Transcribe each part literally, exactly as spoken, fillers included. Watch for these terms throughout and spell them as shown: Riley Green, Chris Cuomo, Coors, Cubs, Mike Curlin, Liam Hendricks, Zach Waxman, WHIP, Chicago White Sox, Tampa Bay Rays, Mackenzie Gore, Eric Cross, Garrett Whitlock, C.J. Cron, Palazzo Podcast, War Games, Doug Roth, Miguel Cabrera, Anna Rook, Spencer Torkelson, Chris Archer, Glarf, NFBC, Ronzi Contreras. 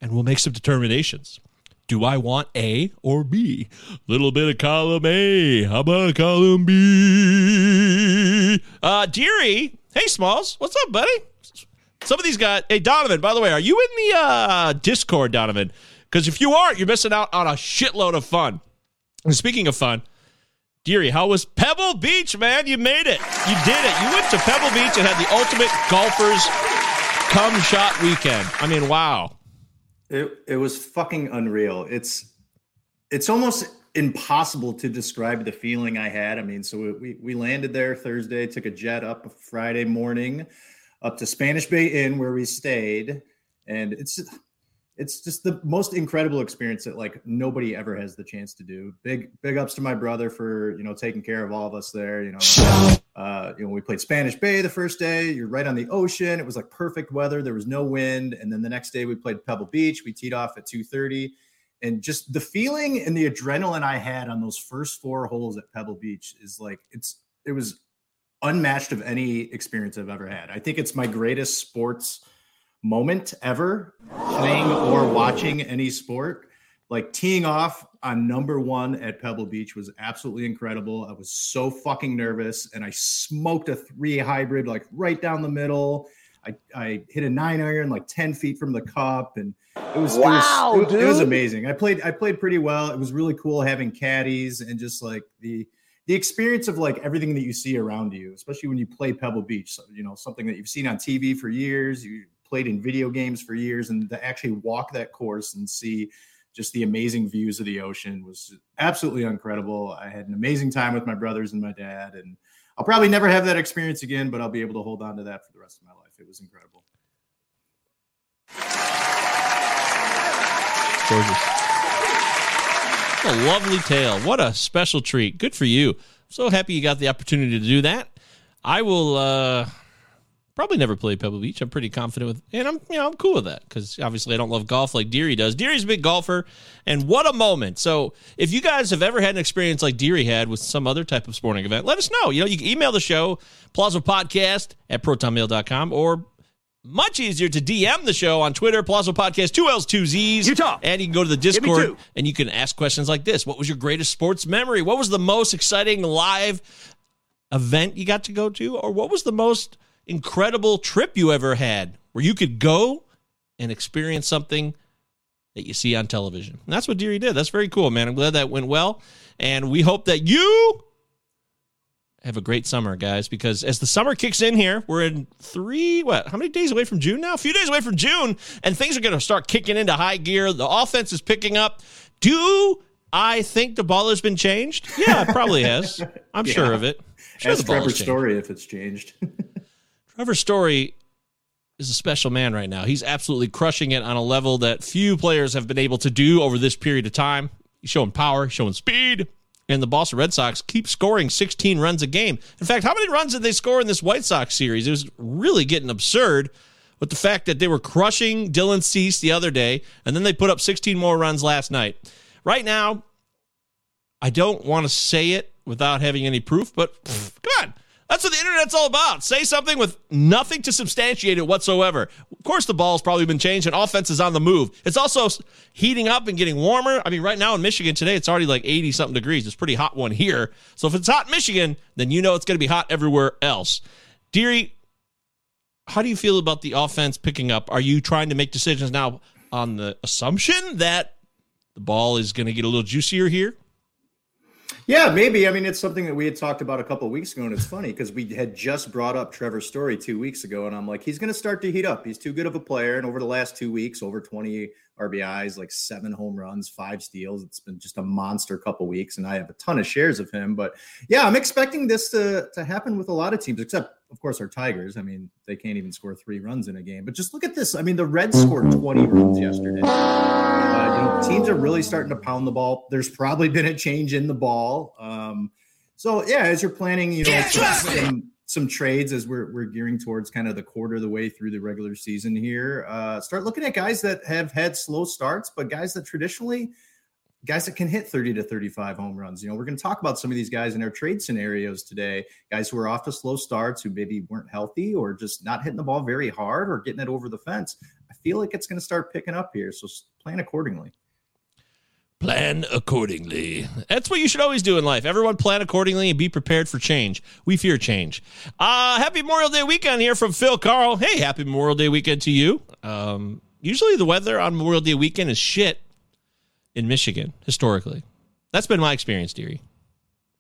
and we'll make some determinations. Do I want A or B? Little bit of column A. How about column B? Uh, Deary. Hey, Smalls. What's up, buddy? Some of these guys. Hey, Donovan, by the way, are you in the uh, Discord, Donovan? Because if you aren't, you're missing out on a shitload of fun. And speaking of fun, Deary, how was Pebble Beach, man? You made it. You did it. You went to Pebble Beach and had the ultimate golfer's cum shot weekend. I mean, wow. It it was fucking unreal. It's it's almost impossible to describe the feeling I had. I mean, so we we landed there Thursday, took a jet up Friday morning, up to Spanish Bay Inn where we stayed, and it's it's just the most incredible experience that like nobody ever has the chance to do. Big big ups to my brother for you know taking care of all of us there. You know, uh, you know we played Spanish Bay the first day. You're right on the ocean. It was like perfect weather. There was no wind. And then the next day we played Pebble Beach. We teed off at two thirty, and just the feeling and the adrenaline I had on those first four holes at Pebble Beach is like it's it was unmatched of any experience I've ever had. I think it's my greatest sports moment ever, playing or watching any sport. Like teeing off on number one at Pebble Beach was absolutely incredible. I was so fucking nervous, and I smoked a three hybrid like right down the middle. I, I hit a nine iron like ten feet from the cup, and it was wow, it was, it, it was amazing. I played I played pretty well. It was really cool having caddies and just like the the experience of like everything that you see around you, especially when you play Pebble Beach, you know, something that you've seen on T V for years, you played in video games for years, and to actually walk that course and see just the amazing views of the ocean was absolutely incredible. I had an amazing time with my brothers and my dad, and I'll probably never have that experience again, but I'll be able to hold on to that for the rest of my life. It was incredible. Gorgeous. A lovely tale. What a special treat. Good for you. I'm so happy you got the opportunity to do that. I will uh, probably never play Pebble Beach. I'm pretty confident with, and I'm you know I'm cool with that because obviously I don't love golf like Deary does. Deary's a big golfer, and what a moment! So if you guys have ever had an experience like Deary had with some other type of sporting event, let us know. You know you can email the show Palazzo Podcast at protonmail dot com, or much easier to D M the show on Twitter, Palazzo Podcast, two L's, two Z's. Utah. And you can go to the Discord and you can ask questions like this. What was your greatest sports memory? What was the most exciting live event you got to go to? Or what was the most incredible trip you ever had where you could go and experience something that you see on television? And that's what Deary did. That's very cool, man. I'm glad that went well. And we hope that you have a great summer, guys, because as the summer kicks in here, we're in three, what, how many days away from June now? A few days away from June, and things are going to start kicking into high gear. The offense is picking up. Do I think the ball has been changed? Yeah, it probably has. I'm yeah. sure of it. Sure. Ask Trevor Story if it's changed. Trevor Story is a special man right now. He's absolutely crushing it on a level that few players have been able to do over this period of time. He's showing power, showing speed. And the Boston Red Sox keep scoring sixteen runs a game. In fact, how many runs did they score in this White Sox series? It was really getting absurd with the fact that they were crushing Dylan Cease the other day, and then they put up sixteen more runs last night. Right now, I don't want to say it without having any proof, but pff, come on. That's what the internet's all about. Say something with nothing to substantiate it whatsoever. Of course, the ball's probably been changed, and offense is on the move. It's also heating up and getting warmer. I mean, right now in Michigan today, it's already like eighty-something degrees. It's a pretty hot one here. So if it's hot in Michigan, then you know it's going to be hot everywhere else. Deary, how do you feel about the offense picking up? Are you trying to make decisions now on the assumption that the ball is going to get a little juicier here? Yeah, maybe. I mean, it's something that we had talked about a couple of weeks ago, and it's funny because we had just brought up Trevor Story two weeks ago, and I'm like, he's going to start to heat up. He's too good of a player, and over the last two weeks, over twenty R B Is, like seven home runs, five steals. It's been just a monster couple weeks, and I have a ton of shares of him. But, yeah, I'm expecting this to, to happen with a lot of teams, except, of course, our Tigers. I mean, they can't even score three runs in a game. But just look at this. I mean, the Reds scored twenty runs yesterday. Uh, you know, teams are really starting to pound the ball. There's probably been a change in the ball. Um, so, yeah, as you're planning, you know, yeah, some, some trades as we're we're gearing towards kind of the quarter of the way through the regular season here, uh, start looking at guys that have had slow starts, but guys that traditionally – guys that can hit thirty to thirty-five home runs. You know, we're going to talk about some of these guys in our trade scenarios today, guys who are off to slow starts, who maybe weren't healthy or just not hitting the ball very hard or getting it over the fence. I feel like it's going to start picking up here. So plan accordingly. Plan accordingly. That's what you should always do in life. Everyone plan accordingly and be prepared for change. We fear change. Uh, happy Memorial Day weekend here from Phil Carl. Hey, happy Memorial Day weekend to you. Um, usually the weather on Memorial Day weekend is shit. In Michigan, historically. That's been my experience, Deary.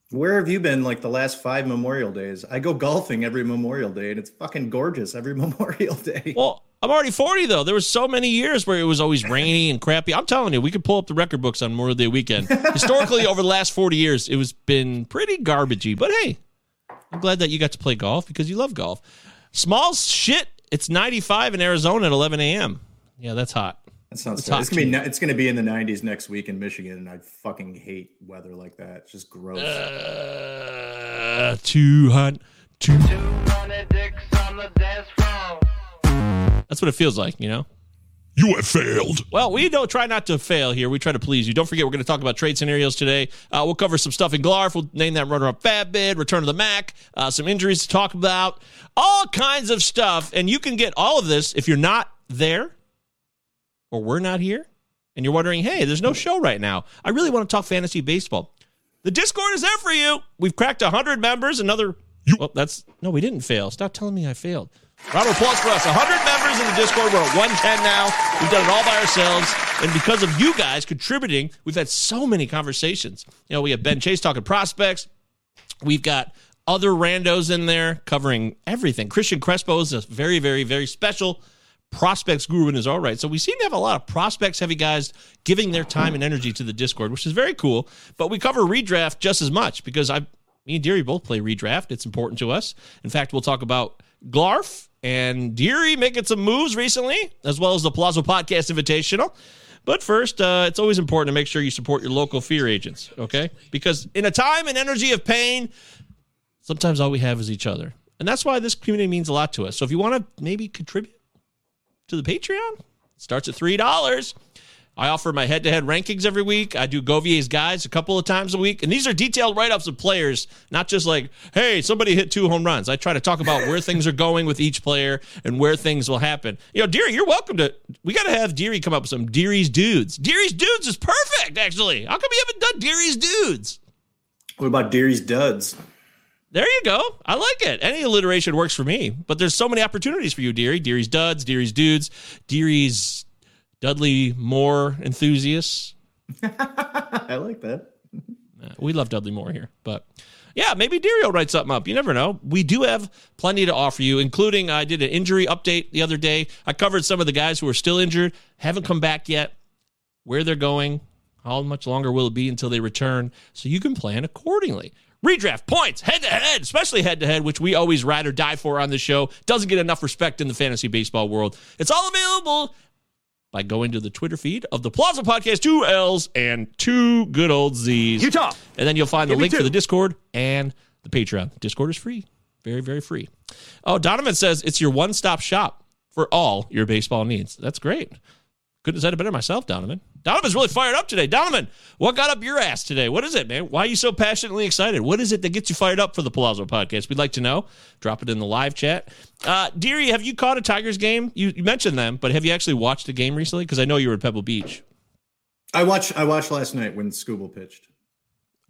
Where have you been like the last five Memorial Days? I go golfing every Memorial Day, and it's fucking gorgeous every Memorial Day. Well, I'm already forty, though. There was so many years where it was always rainy and crappy. I'm telling you, we could pull up the record books on Memorial Day weekend. Historically, over the last forty years, it was been pretty garbagey. But, hey, I'm glad that you got to play golf because you love golf. Small shit, it's ninety-five in Arizona at eleven a.m. Yeah, that's hot. That sounds it's gonna be it's gonna be in the nineties next week in Michigan, and I fucking hate weather like that. It's just gross. Uh, too hot, too. two hundred dicks on the dance floor. That's what it feels like, you know. You have failed. Well, we don't try not to fail here. We try to please you. Don't forget, we're going to talk about trade scenarios today. Uh, we'll cover some stuff in Glarf. We'll name that runner-up Fab Bid, Return of the Mac, uh, some injuries to talk about, all kinds of stuff. And you can get all of this if you're not there. Or we're not here, and you're wondering, hey, there's no show right now. I really want to talk fantasy baseball. The Discord is there for you. We've cracked one hundred members. Another, well, that's, no, we didn't fail. Stop telling me I failed. Round of applause for us. one hundred members in the Discord. We're at one ten now. We've done it all by ourselves. And because of you guys contributing, we've had so many conversations. You know, we have Ben Chase talking prospects. We've got other randos in there covering everything. Christian Crespo is a very, very, very special prospects guru in his own right. So we seem to have a lot of prospects-heavy guys giving their time and energy to the Discord, which is very cool. But we cover redraft just as much because I, me and Deary both play redraft. It's important to us. In fact, we'll talk about Glarf and Deary making some moves recently, as well as the Palazzo Podcast Invitational. But first, uh, it's always important to make sure you support your local fear agents, okay? Because in a time and energy of pain, sometimes all we have is each other. And that's why this community means a lot to us. So if you want to maybe contribute to the Patreon, it starts at three dollars. I offer my head-to-head rankings every week. I do Govier's guides a couple of times a week. And these are detailed write-ups of players, not just like, hey, somebody hit two home runs. I try to talk about where things are going with each player and where things will happen. You know, Deary, you're welcome to – we got to have Deary come up with some Deary's Dudes. Deary's Dudes is perfect, actually. How come you haven't done Deary's Dudes? What about Deary's Duds? There you go. I like it. Any alliteration works for me. But there's so many opportunities for you, Deary. Deary's Duds, Deary's Dudes, Deary's – Dudley Moore enthusiasts. I like that. We love Dudley Moore here. But, yeah, maybe Deary will write something up. You never know. We do have plenty to offer you, including I did an injury update the other day. I covered some of the guys who are still injured, haven't come back yet, where they're going, how much longer will it be until they return, so you can plan accordingly. Redraft, points, head-to-head, especially head-to-head, which we always ride or die for on the show. Doesn't get enough respect in the fantasy baseball world. It's all available by going to the Twitter feed of the Plaza Podcast, two L's and two good old Z's. Utah. And then you'll find the link to the Discord and the Patreon. Discord is free. Very, very free. Oh, Donovan says it's your one-stop shop for all your baseball needs. That's great. Couldn't have said it better myself, Donovan. Donovan's really fired up today. Donovan, what got up your ass today? What is it, man? Why are you so passionately excited? What is it that gets you fired up for the Palazzo Podcast? We'd like to know. Drop it in the live chat. Uh, Deary, have you caught a Tigers game? You, you mentioned them, but have you actually watched a game recently? Because I know you were at Pebble Beach. I watched I watched last night when Scooble pitched.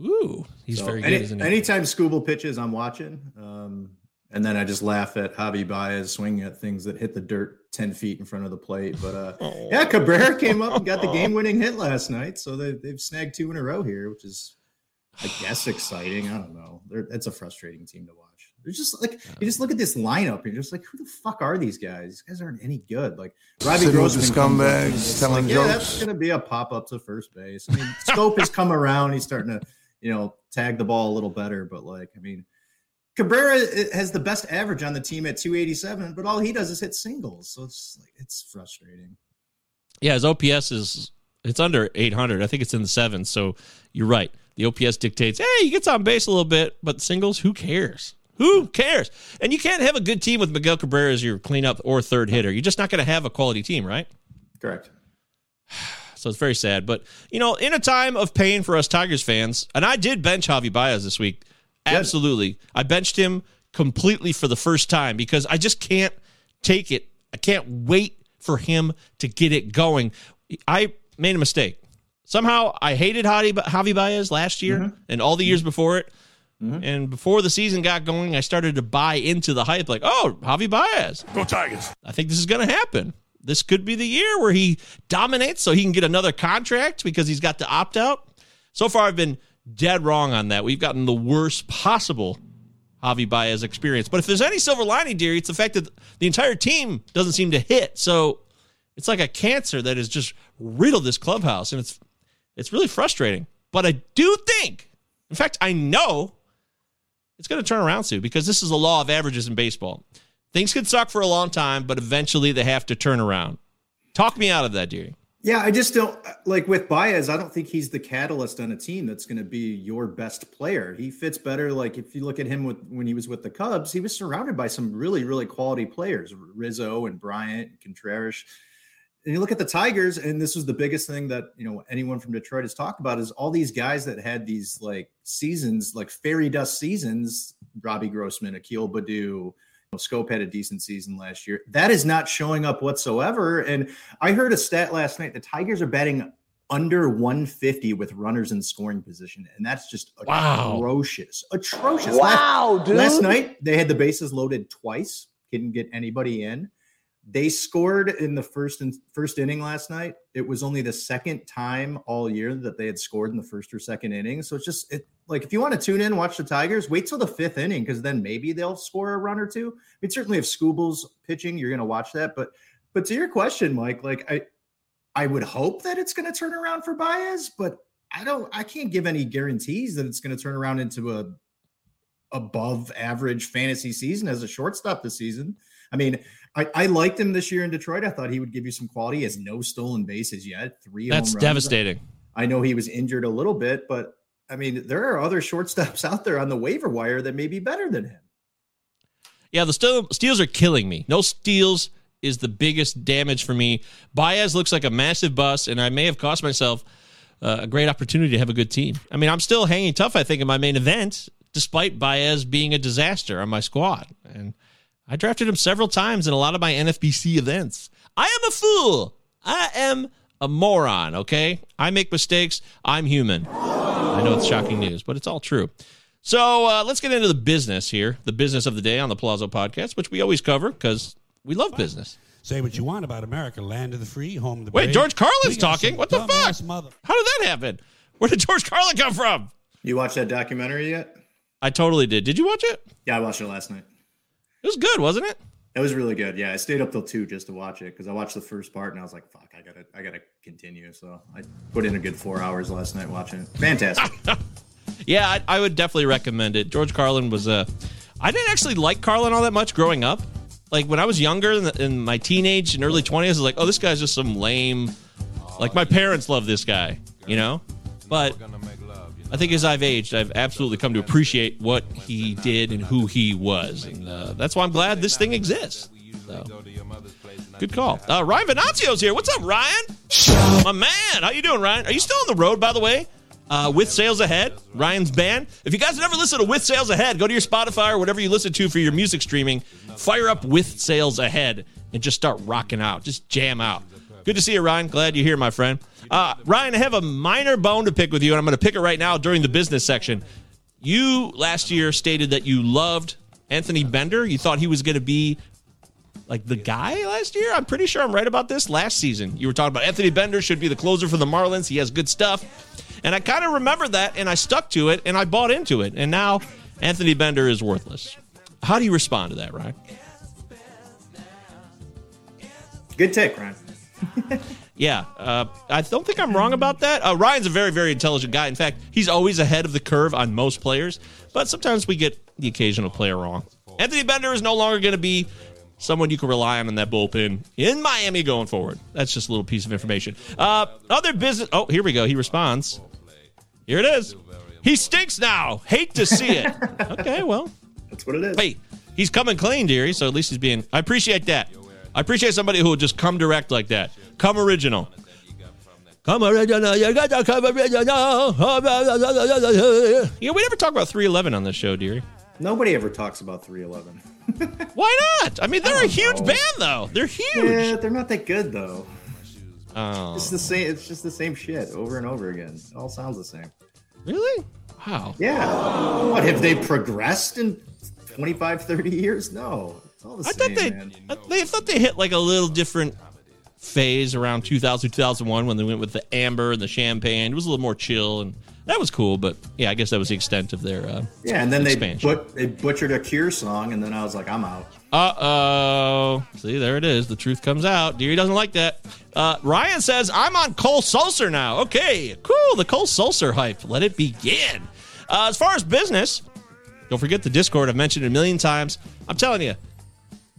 Ooh, he's so very good, any, isn't he? Anytime Scooble pitches, I'm watching. Um, and then I just laugh at Javi Baez swinging at things that hit the dirt ten feet in front of the plate. But uh, oh. yeah, Cabrera came up and got the game winning hit last night. So they, they've snagged two in a row here, which is, I guess, exciting. I don't know. They're, that's a frustrating team to watch. It's just like, you just look at this lineup and you're just like, who the fuck are these guys? These guys aren't any good. Like, Robbie Grossman. Scumbags, telling like, jokes. Yeah, that's going to be a pop up to first base. I mean, Scope has come around. He's starting to, you know, tag the ball a little better. But like, I mean, Cabrera has the best average on the team at two eighty-seven, but all he does is hit singles. So it's like, it's frustrating. Yeah, his O P S is it's under eight hundred. I think it's in the sevens. So you're right. The O P S dictates, hey, he gets on base a little bit, but singles, who cares? Who cares? And you can't have a good team with Miguel Cabrera as your cleanup or third hitter. You're just not going to have a quality team, right? Correct. So it's very sad. But, you know, in a time of pain for us Tigers fans, and I did bench Javi Baez this week. Absolutely. I benched him completely for the first time because I just can't take it. I can't wait for him to get it going. I made a mistake. Somehow I hated Javi Baez last year mm-hmm. and all the years before it. Mm-hmm. And before the season got going, I started to buy into the hype like, oh, Javi Baez. Go Tigers. I think this is going to happen. This could be the year where he dominates so he can get another contract because he's got the opt-out. So far, I've been dead wrong on that. We've gotten the worst possible Javi Baez experience. But if there's any silver lining, Deary, it's the fact that the entire team doesn't seem to hit. So it's like a cancer that has just riddled this clubhouse, and it's it's really frustrating. But I do think, in fact, I know it's going to turn around soon because this is the law of averages in baseball. Things can suck for a long time, but eventually they have to turn around. Talk me out of that, Deary. Yeah, I just don't like with Baez. I don't think he's the catalyst on a team that's going to be your best player. He fits better. Like if you look at him with when he was with the Cubs, he was surrounded by some really, really quality players, Rizzo and Bryant and Contreras. And you look at the Tigers, and this was the biggest thing that, you know, anyone from Detroit has talked about is all these guys that had these like seasons, like fairy dust seasons, Robbie Grossman, Akil Baddoo. Scope had a decent season last year. That is not showing up whatsoever. And I heard a stat last night. The Tigers are batting under one fifty with runners in scoring position. And that's just wow. atrocious. Atrocious. Wow, last, dude. Last night, they had the bases loaded twice. Couldn't get anybody in. They scored in the first in, first inning last night. It was only the second time all year that they had scored in the first or second inning. So it's just, it, like if you want to tune in, watch the Tigers, wait till the fifth inning because then maybe they'll score a run or two. I mean, certainly if Scooble's pitching, you're going to watch that. But but to your question, Mike, like I I would hope that it's going to turn around for Baez, but I don't. I can't give any guarantees that it's going to turn around into a above average fantasy season as a shortstop this season. I mean, I, I liked him this year in Detroit. I thought he would give you some quality. He has no stolen bases yet. Three. That's home runs. Devastating. I know he was injured a little bit, but I mean, there are other shortstops out there on the waiver wire that may be better than him. Yeah, the st- steals are killing me. No steals is the biggest damage for me. Baez looks like a massive bust, and I may have cost myself uh, a great opportunity to have a good team. I mean, I'm still hanging tough, I think, in my main event, despite Baez being a disaster on my squad. And I drafted him several times in a lot of my N F B C events. I am a fool. I am a moron, okay? I make mistakes. I'm human. I know it's shocking news, but it's all true. So uh, let's get into the business here, the business of the day on the Palazzo Podcast, which we always cover because we love business. Say what you want about America, land of the free, home of the brave. Wait, George Carlin's talking? What the fuck? Mother- How did that happen? Where did George Carlin come from? You watch that documentary yet? I totally did. Did you watch it? Yeah, I watched it last night. It was good, wasn't it? It was really good. Yeah, I stayed up till two just to watch it because I watched the first part and I was like, "Fuck, I gotta, I gotta continue." So I put in a good four hours last night watching it. Fantastic. Yeah, I, I would definitely recommend it. George Carlin was a. Uh, I didn't actually like Carlin all that much growing up. Like when I was younger, in, the, in my teenage and early twenties, I was like, "Oh, this guy's just some lame." Like my parents love this guy, you know. But I think as I've aged, I've absolutely come to appreciate what he did and who he was. And uh, that's why I'm glad this thing exists. So, good call. Uh, Ryan Venazio's here. What's up, Ryan? My man. How you doing, Ryan? Are you still on the road, by the way? Uh, With Sales Ahead, Ryan's band. If you guys have never listened to With Sales Ahead, go to your Spotify or whatever you listen to for your music streaming. Fire up With Sales Ahead and just start rocking out. Just jam out. Good to see you, Ryan. Glad you're here, my friend. Uh, Ryan, I have a minor bone to pick with you, and I'm going to pick it right now during the business section. You, last year, stated that you loved Anthony Bender. You thought he was going to be, like, the guy last year? I'm pretty sure I'm right about this. Last season, you were talking about Anthony Bender should be the closer for the Marlins. He has good stuff. And I kind of remember that, and I stuck to it, and I bought into it. And now Anthony Bender is worthless. How do you respond to that, Ryan? Good take, Ryan. Yeah, uh, I don't think I'm wrong about that. Uh, Ryan's a very, very intelligent guy. In fact, he's always ahead of the curve on most players, but sometimes we get the occasional player wrong. Anthony Bender is no longer going to be someone you can rely on in that bullpen in Miami going forward. That's just a little piece of information. Uh, other business. Oh, here we go. He responds. Here it is. He stinks now. Hate to see it. Okay, well. That's what it is. Wait, he's coming clean, dearie, so at least he's being. I appreciate that. I appreciate somebody who will just come direct like that. Come original. Come original. You got to come original. Yeah, we never talk about three eleven on this show, dearie. Nobody ever talks about three eleven. Why not? I mean, they're I a huge know. band, though. They're huge. Yeah, they're not that good, though. Oh. It's the same. It's just the same shit over and over again. It all sounds the same. Really? Wow. Yeah. Oh. What, have they progressed in twenty-five, thirty years? No. The I same, thought they, I, they thought they hit like a little different phase around two thousand, two thousand one when they went with the amber and the champagne. It was a little more chill, and that was cool. But yeah, I guess that was the extent of their uh, yeah. And then expansion. they but, they butchered a Cure song, and then I was like, I'm out. Uh oh. See, there it is. The truth comes out. Deary doesn't like that. Uh, Ryan says I'm on Cole Sulcer now. Okay, cool. The Cole Sulcer hype. Let it begin. Uh, as far as business, don't forget the Discord. I've mentioned it a million times. I'm telling you.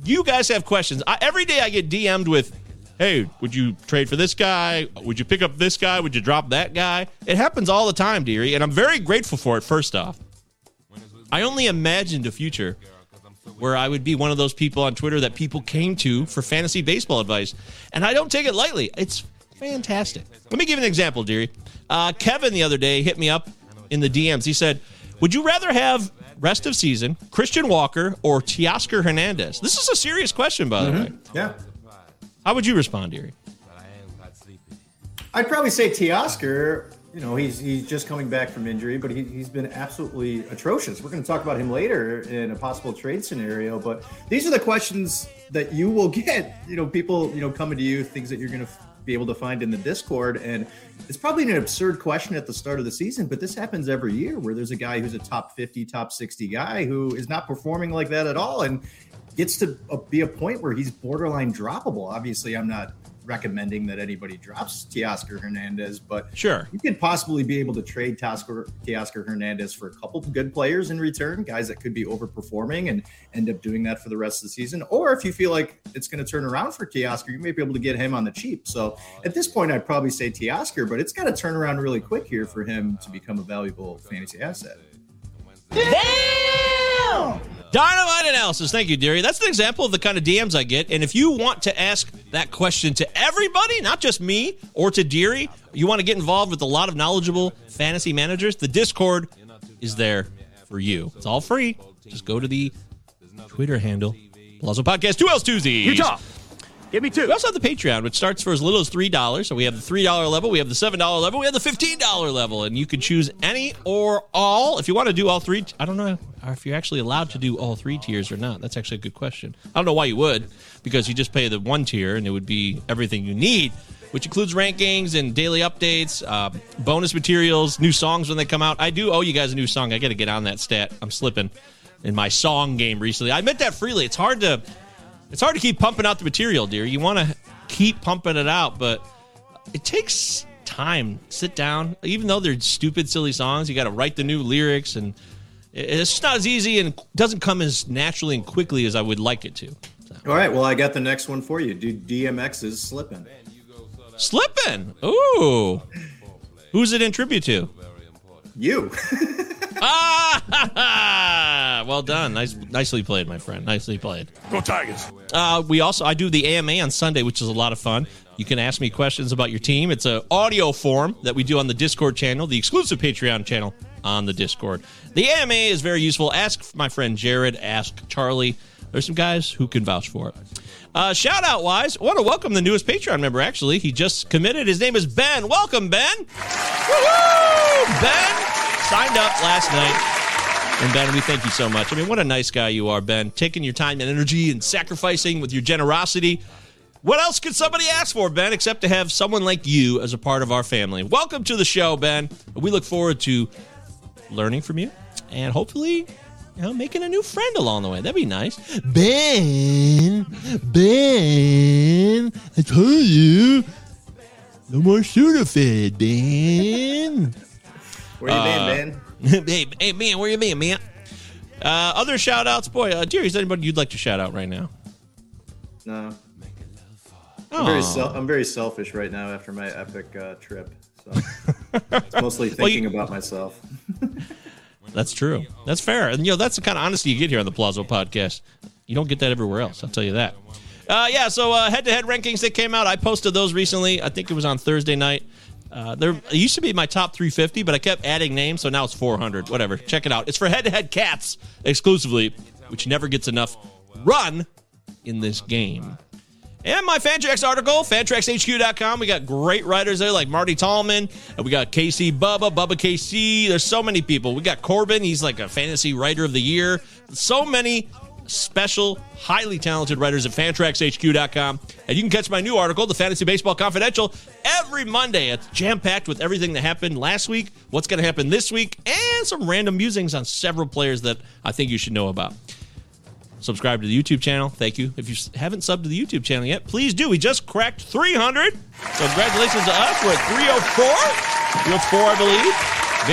You guys have questions. I, every day I get D M'd with, hey, would you trade for this guy? Would you pick up this guy? Would you drop that guy? It happens all the time, dearie, and I'm very grateful for it, first off. I only imagined a future where I would be one of those people on Twitter that people came to for fantasy baseball advice, and I don't take it lightly. It's fantastic. Let me give you an example, dearie. Uh, Kevin the other day hit me up in the D Ms. He said, would you rather have rest of season, Christian Walker or Teoscar Hernandez? This is a serious question, by the mm-hmm. way. Yeah. How would you respond, Deary? I'd probably say Teoscar. You know, he's he's just coming back from injury, but he, he's been absolutely atrocious. We're going to talk about him later in a possible trade scenario, but these are the questions that you will get. You know, people, you know, coming to you, things that you're going to be able to find in the Discord. And it's probably an absurd question at the start of the season, but this happens every year where there's a guy who's a top fifty, top sixty guy who is not performing like that at all and gets to be a point where he's borderline droppable. Obviously, I'm not recommending that anybody drops Teoscar Hernandez, but sure, you could possibly be able to trade Teoscar, Teoscar Hernandez for a couple of good players in return, guys that could be overperforming and end up doing that for the rest of the season. Or if you feel like it's going to turn around for Teoscar, you may be able to get him on the cheap. So at this point, I'd probably say Teoscar, but it's got to turn around really quick here for him to become a valuable fantasy asset. Damn! Dynamite analysis. Thank you, Deary. That's an example of the kind of D Ms I get. And if you want to ask that question to everybody, not just me or to Deary, you want to get involved with a lot of knowledgeable fantasy managers, the Discord is there for you. It's all free. Just go to the Twitter handle, Palazzo Podcast, two L's, two Z's. Utah. Give me two. We also have the Patreon, which starts for as little as three dollars. So we have the three dollars level, we have the seven dollars level, we have the fifteen dollars level, and you can choose any or all. If you want to do all three, I don't know if you're actually allowed to do all three tiers or not. That's actually a good question. I don't know why you would, because you just pay the one tier, and it would be everything you need, which includes rankings and daily updates, uh, bonus materials, new songs when they come out. I do owe you guys a new song. I got to get on that stat. I'm slipping in my song game recently. I admit that freely. It's hard to... It's hard to keep pumping out the material, Deary. You want to keep pumping it out, but it takes time. Sit down. Even though they're stupid, silly songs, you got to write the new lyrics, and it's just not as easy and doesn't come as naturally and quickly as I would like it to. So. All right, well, I got the next one for you. Dude, D M X is slipping. Slipping? Ooh. Who's it in tribute to? You. Ah! Well done. Nice, nicely played, my friend. Nicely played. Go Tigers. Uh, we also, I do the A M A on Sunday, which is a lot of fun. You can ask me questions about your team. It's an audio form that we do on the Discord channel, the exclusive Patreon channel on the Discord. The A M A is very useful. Ask my friend Jared. Ask Charlie. There's some guys who can vouch for it. Uh, shout-out-wise, I want to welcome the newest Patreon member, actually. He just committed. His name is Ben. Welcome, Ben. Woo-hoo! Ben. Signed up last night, and Ben, we thank you so much. I mean, what a nice guy you are, Ben, taking your time and energy and sacrificing with your generosity. What else could somebody ask for, Ben, except to have someone like you as a part of our family? Welcome to the show, Ben. We look forward to learning from you and hopefully, you know, making a new friend along the way. That'd be nice. Ben, Ben, I told you, no more Sudafed, Ben. Where you been, uh, man? hey, hey, man, where you been, man? Uh, other shout-outs? Boy, uh, Deary, is there anybody you'd like to shout out right now? No. Oh. I'm, very sel- I'm very selfish right now after my epic uh, trip. So it's mostly thinking well, you- about myself. That's true. That's fair. And, you know, that's the kind of honesty you get here on the Palazzo Podcast. You don't get that everywhere else, I'll tell you that. Uh, yeah, so uh, head-to-head rankings that came out, I posted those recently. I think it was on Thursday night. Uh, there it used to be my top three fifty, but I kept adding names, so now it's four hundred. Whatever. Check it out. It's for head-to-head cats exclusively, which never gets enough run in this game. And my Fantrax article, Fantrax H Q dot com. We got great writers there like Marty Tallman. And we got K C Bubba, Bubba K C. There's so many people. We got Corbin. He's like a fantasy writer of the year. So many special, highly talented writers at Fantrax H Q dot com. And you can catch my new article, The Fantasy Baseball Confidential, every Monday. It's jam-packed with everything that happened last week, what's going to happen this week, and some random musings on several players that I think you should know about. Subscribe to the YouTube channel. Thank you. If you haven't subbed to the YouTube channel yet, please do. We just cracked three hundred. So congratulations to us. We're at three oh four. three oh four, I believe.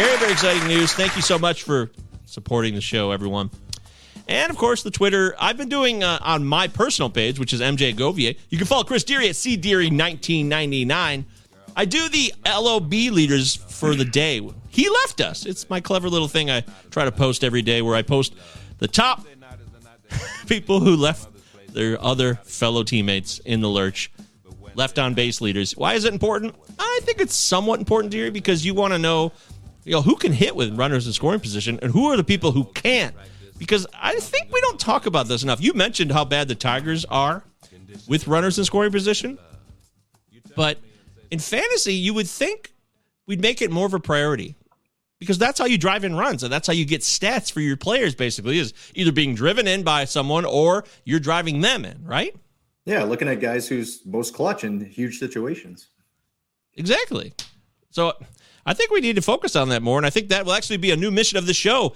Very, very exciting news. Thank you so much for supporting the show, everyone. And, of course, the Twitter. I've been doing uh, on my personal page, which is M J Govier. You can follow Chris Deary at C Deary nineteen ninety-nine. I do the L O B leaders for the day. He left us. It's my clever little thing I try to post every day where I post the top people who left their other fellow teammates in the lurch. Left on base leaders. Why is it important? I think it's somewhat important, Deary, because you want to know, you know, who can hit with runners in scoring position and who are the people who can't. Because I think we don't talk about this enough. You mentioned how bad the Tigers are with runners in scoring position. But in fantasy, you would think we'd make it more of a priority. Because that's how you drive in runs. And that's how you get stats for your players, basically, is either being driven in by someone or you're driving them in, right? Yeah, looking at guys who's most clutch in huge situations. Exactly. So I think we need to focus on that more, and I think that will actually be a new mission of the show.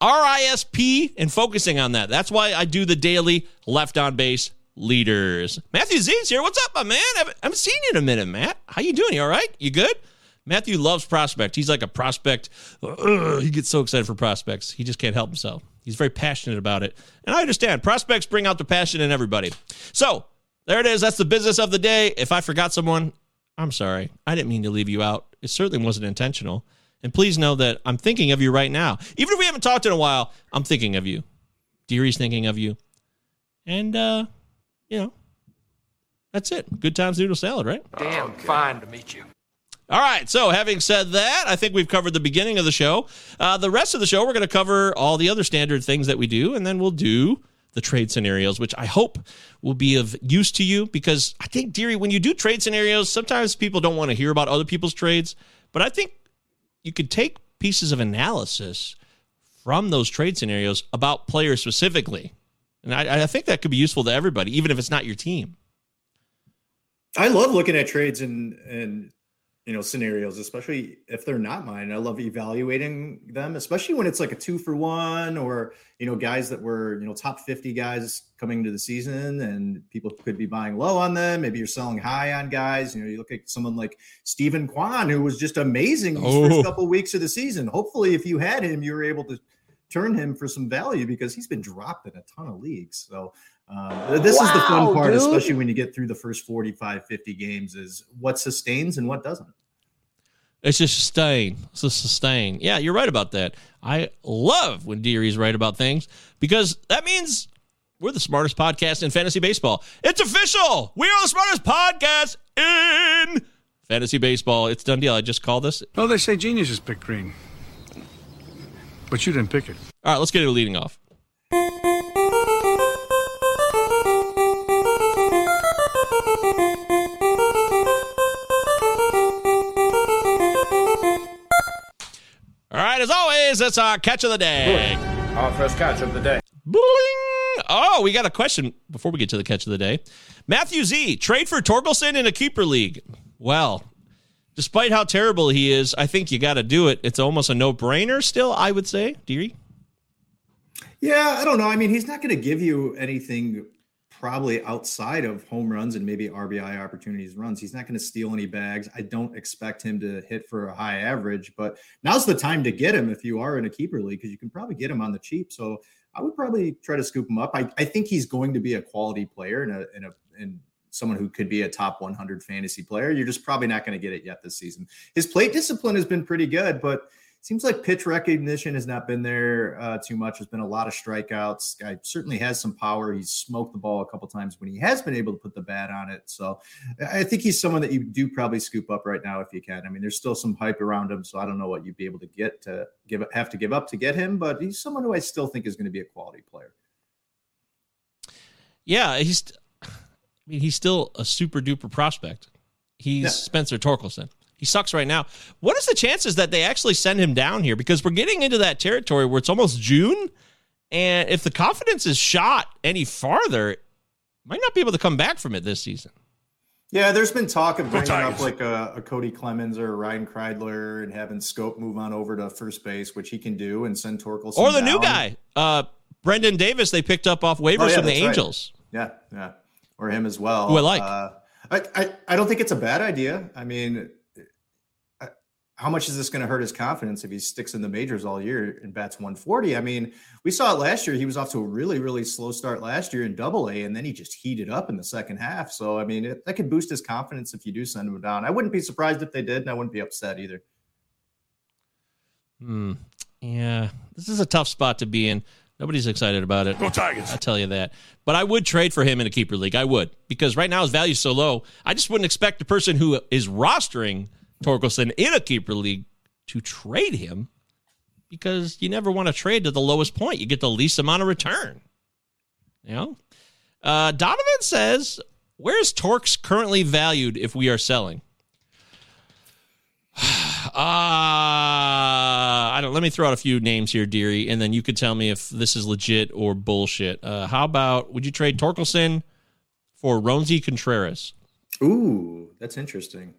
R I S P and focusing on that. That's why I do the daily Left on Base Leaders. Matthew Z's here. What's up, my man? I haven't seen you in a minute, Matt. How you doing? You all right? You good? Matthew loves prospects. He's like a prospect. Ugh, he gets so excited for prospects. He just can't help himself. He's very passionate about it. And I understand. Prospects bring out the passion in everybody. So there it is. That's the business of the day. If I forgot someone, I'm sorry. I didn't mean to leave you out. It certainly wasn't intentional. And please know that I'm thinking of you right now. Even if we haven't talked in a while, I'm thinking of you. Deary's thinking of you. And, uh, you know, that's it. Good times noodle salad, right? Damn okay. Fine to meet you. All right, so having said that, I think we've covered the beginning of the show. Uh, the rest of the show, we're going to cover all the other standard things that we do, and then we'll do the trade scenarios, which I hope will be of use to you, because I think, Deary, when you do trade scenarios, sometimes people don't want to hear about other people's trades, but I think you could take pieces of analysis from those trade scenarios about players specifically, and I, I think that could be useful to everybody, even if it's not your team. I love looking at trades and and. you know, scenarios, especially if they're not mine. I love evaluating them, especially when it's like a two for one or, you know, guys that were, you know, top fifty guys coming into the season and people could be buying low on them. Maybe you're selling high on guys. You know, you look at someone like Steven Kwan, who was just amazing these oh. first couple of weeks of the season. Hopefully if you had him, you were able to turn him for some value because he's been dropped in a ton of leagues. So Uh, this wow, is the fun part, dude. Especially when you get through the first forty-five, fifty games, is what sustains and what doesn't. It's just sustain. It's just sustain. Yeah, you're right about that. I love when Deary's right about things because that means we're the smartest podcast in fantasy baseball. It's official. We are the smartest podcast in fantasy baseball. It's done deal. I just called this. Well, they say geniuses pick green, but you didn't pick it. All right, let's get it leading off. All right, as always, that's our catch of the day. Boing. Our first catch of the day. Boing. Oh, we got a question before we get to the catch of the day. Matthew Z, trade for Torkelson in a keeper league. Well, despite how terrible he is, I think you got to do it. It's almost a no-brainer still, I would say. Deary? Yeah, I don't know. I mean, he's not going to give you anything probably outside of home runs and maybe R B I opportunities runs. He's not going to steal any bags. I don't expect him to hit for a high average, but now's the time to get him if you are in a keeper league, because you can probably get him on the cheap. So I would probably try to scoop him up. I, I think he's going to be a quality player and a, and a, and someone who could be a top one hundred fantasy player. You're just probably not going to get it yet this season. His plate discipline has been pretty good, but seems like pitch recognition has not been there uh, too much. There's been a lot of strikeouts. Guy certainly has some power. He's smoked the ball a couple times when he has been able to put the bat on it. So I think he's someone that you do probably scoop up right now if you can. I mean, there's still some hype around him, so I don't know what you'd be able to get to give have to give up to get him, but he's someone who I still think is going to be a quality player. Yeah, he's. I mean, he's still a super duper prospect. He's yeah. Spencer Torkelson. He sucks right now. What is the chances that they actually send him down here? Because we're getting into that territory where it's almost June, and if the confidence is shot any farther, might not be able to come back from it this season. Yeah, there's been talk of bringing up like a, a Cody Clemens or a Ryan Kreidler and having Scope move on over to first base, which he can do, and send Torkelson Or the down. New guy, uh, Brendan Davis, they picked up off waivers oh, yeah, from the Angels. Right. Yeah, yeah, or him as well. Who I like. Uh, I, I, I don't think it's a bad idea. I mean, how much is this going to hurt his confidence if he sticks in the majors all year and bats one forty? I mean, we saw it last year. He was off to a really, really slow start last year in Double A, and then he just heated up in the second half. So, I mean, it, that could boost his confidence if you do send him down. I wouldn't be surprised if they did, and I wouldn't be upset either. Hmm. Yeah, this is a tough spot to be in. Nobody's excited about it. Go Tigers. I'll tell you that. But I would trade for him in a keeper league. I would, because right now his value is so low. I just wouldn't expect the person who is rostering Torkelson in a keeper league to trade him, because you never want to trade to the lowest point. You get the least amount of return. You know, uh, Donovan says, where's Torx currently valued if we are selling? uh, I don't, let me throw out a few names here, Deary, and then you could tell me if this is legit or bullshit. Uh, how about, would you trade Torkelson for Ronzi Contreras? Ooh, that's interesting.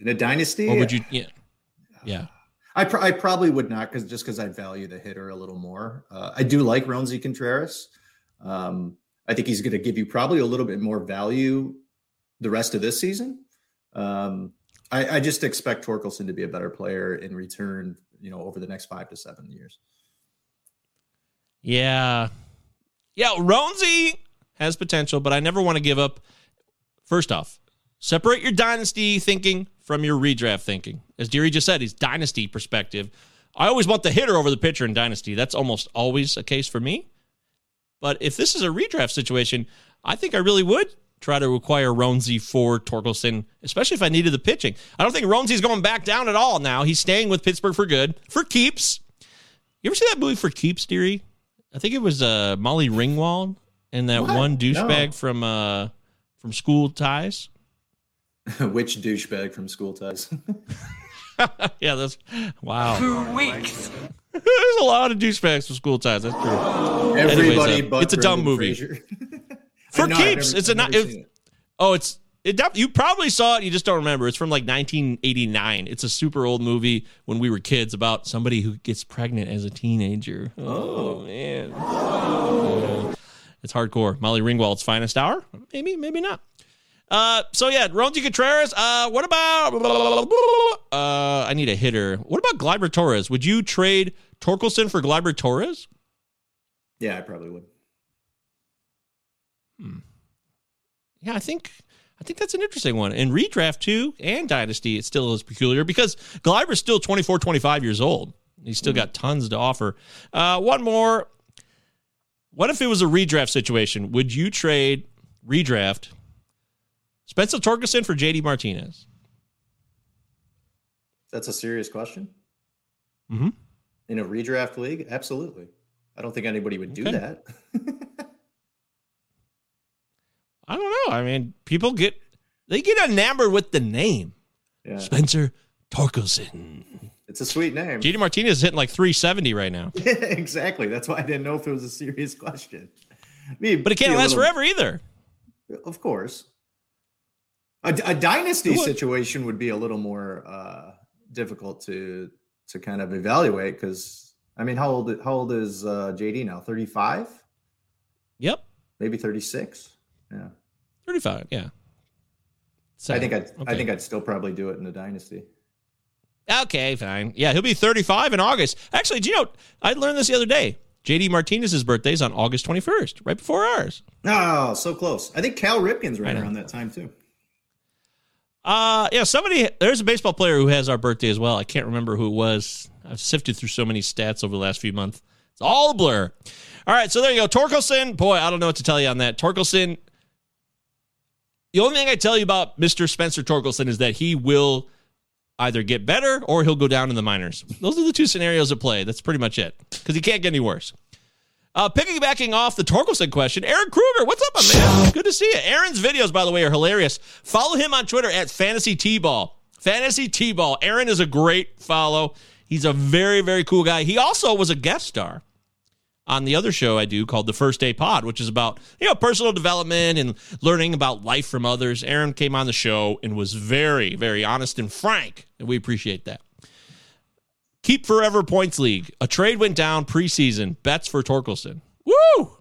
In a dynasty? Or would you? Yeah. Yeah. I, pr- I probably would not, cause just because I value the hitter a little more. Uh, I do like Ronzi Contreras. Um, I think he's going to give you probably a little bit more value the rest of this season. Um, I, I just expect Torkelson to be a better player in return, you know, over the next five to seven years. Yeah. Yeah. Ronzi has potential, but I never want to give up. First off, separate your dynasty thinking from your redraft thinking. As Deary just said, his dynasty perspective. I always want the hitter over the pitcher in dynasty. That's almost always a case for me. But if this is a redraft situation, I think I really would try to acquire Ronzi for Torkelson, especially if I needed the pitching. I don't think Ronzi's going back down at all now. He's staying with Pittsburgh for good, for keeps. You ever see that movie For Keeps, Deary? I think it was uh, Molly Ringwald and that what? one douchebag no. from uh, from School Ties. Which douchebag from School Ties? Yeah, that's wow. Two weeks. There's a lot of douchebags from School Ties. That's true. Everybody, Anyways, uh, but it's a dumb movie. For know, Keeps, never, it's a not. It, it. Oh, it's it. You probably saw it. You just don't remember. It's from like nineteen eighty-nine. It's a super old movie when we were kids about somebody who gets pregnant as a teenager. Oh, oh man, oh. Yeah. It's hardcore. Molly Ringwald's finest hour. Maybe, maybe not. Uh, so yeah, Ronzi Contreras. Uh, what about? Uh, I need a hitter. What about Gleyber Torres? Would you trade Torkelson for Gleyber Torres? Yeah, I probably would. Hmm. Yeah, I think I think that's an interesting one. And redraft too, and dynasty, it still is peculiar because Gleyber's still twenty-four, twenty-five years old. He's still mm. got tons to offer. Uh, one more. What if it was a redraft situation? Would you trade redraft Spencer Torkelson for J D Martinez? That's a serious question. Mm-hmm. In a redraft league? Absolutely. I don't think anybody would do okay. that. I don't know. I mean, people get, they get enamored with the name. Yeah. Spencer Torkelson. It's a sweet name. J D Martinez is hitting like three seventy right now. Exactly. That's why I didn't know if it was a serious question. I mean, but it can't last little... forever either. Of course. A, a dynasty situation would be a little more uh, difficult to to kind of evaluate because, I mean, how old how old is uh, J D now? thirty-five? Yep. Maybe thirty-six? Yeah. thirty-five, yeah. So, I think I'd, okay. I think I'd still probably do it in the dynasty. Okay, fine. Yeah, he'll be thirty-five in August. Actually, do you know, I learned this the other day. J D Martinez's birthday is on August twenty-first, right before ours. Oh, so close. I think Cal Ripken's right around that time, too. Uh, yeah, somebody, there's a baseball player who has our birthday as well. I can't remember who it was. I've sifted through so many stats over the last few months. It's all a blur. All right, so there you go. Torkelson, boy, I don't know what to tell you on that. Torkelson, the only thing I tell you about Mister Spencer Torkelson is that he will either get better or he'll go down in the minors. Those are the two scenarios at play. That's pretty much it because he can't get any worse. Uh, piggybacking off the Torkelson question, Aaron Kruger, what's up, my man? Good to see you. Aaron's videos, by the way, are hilarious. Follow him on Twitter at Fantasy T-Ball. Fantasy T-Ball. Aaron is a great follow. He's a very, very cool guy. He also was a guest star on the other show I do called The First Day Pod, which is about, you know, personal development and learning about life from others. Aaron came on the show and was very, very honest and frank, and we appreciate that. Keep Forever Points League. A trade went down preseason. Bets for Torkelson. Woo!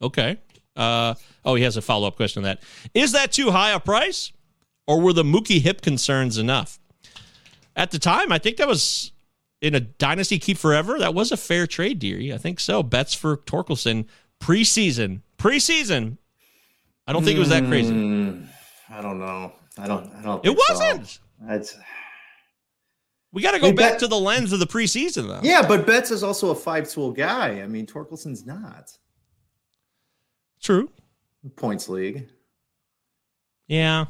Okay. Uh, oh, he has a follow-up question on that. Is that too high a price, or were the Mookie hip concerns enough? At the time, I think that was... in a dynasty keep forever, that was a fair trade, Deary. I think so. Bets for Torkelson preseason. Preseason. I don't mm, think it was that crazy. I don't know. I don't. I don't. It wasn't. So. We got to go I mean, back bet, to the lens of the preseason, though. Yeah, but Betts is also a five-tool guy. I mean, Torkelson's not. True. Points league. Yeah.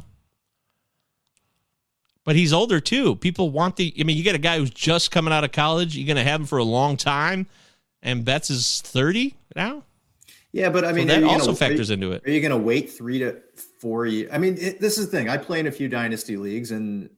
But he's older, too. People want the... I mean, you get a guy who's just coming out of college. You're going to have him for a long time. And Betts is thirty now? Yeah, but I mean... So that also gonna, factors you, into it. Are you going to wait three to four years? I mean, it, this is the thing. I play in a few dynasty leagues, and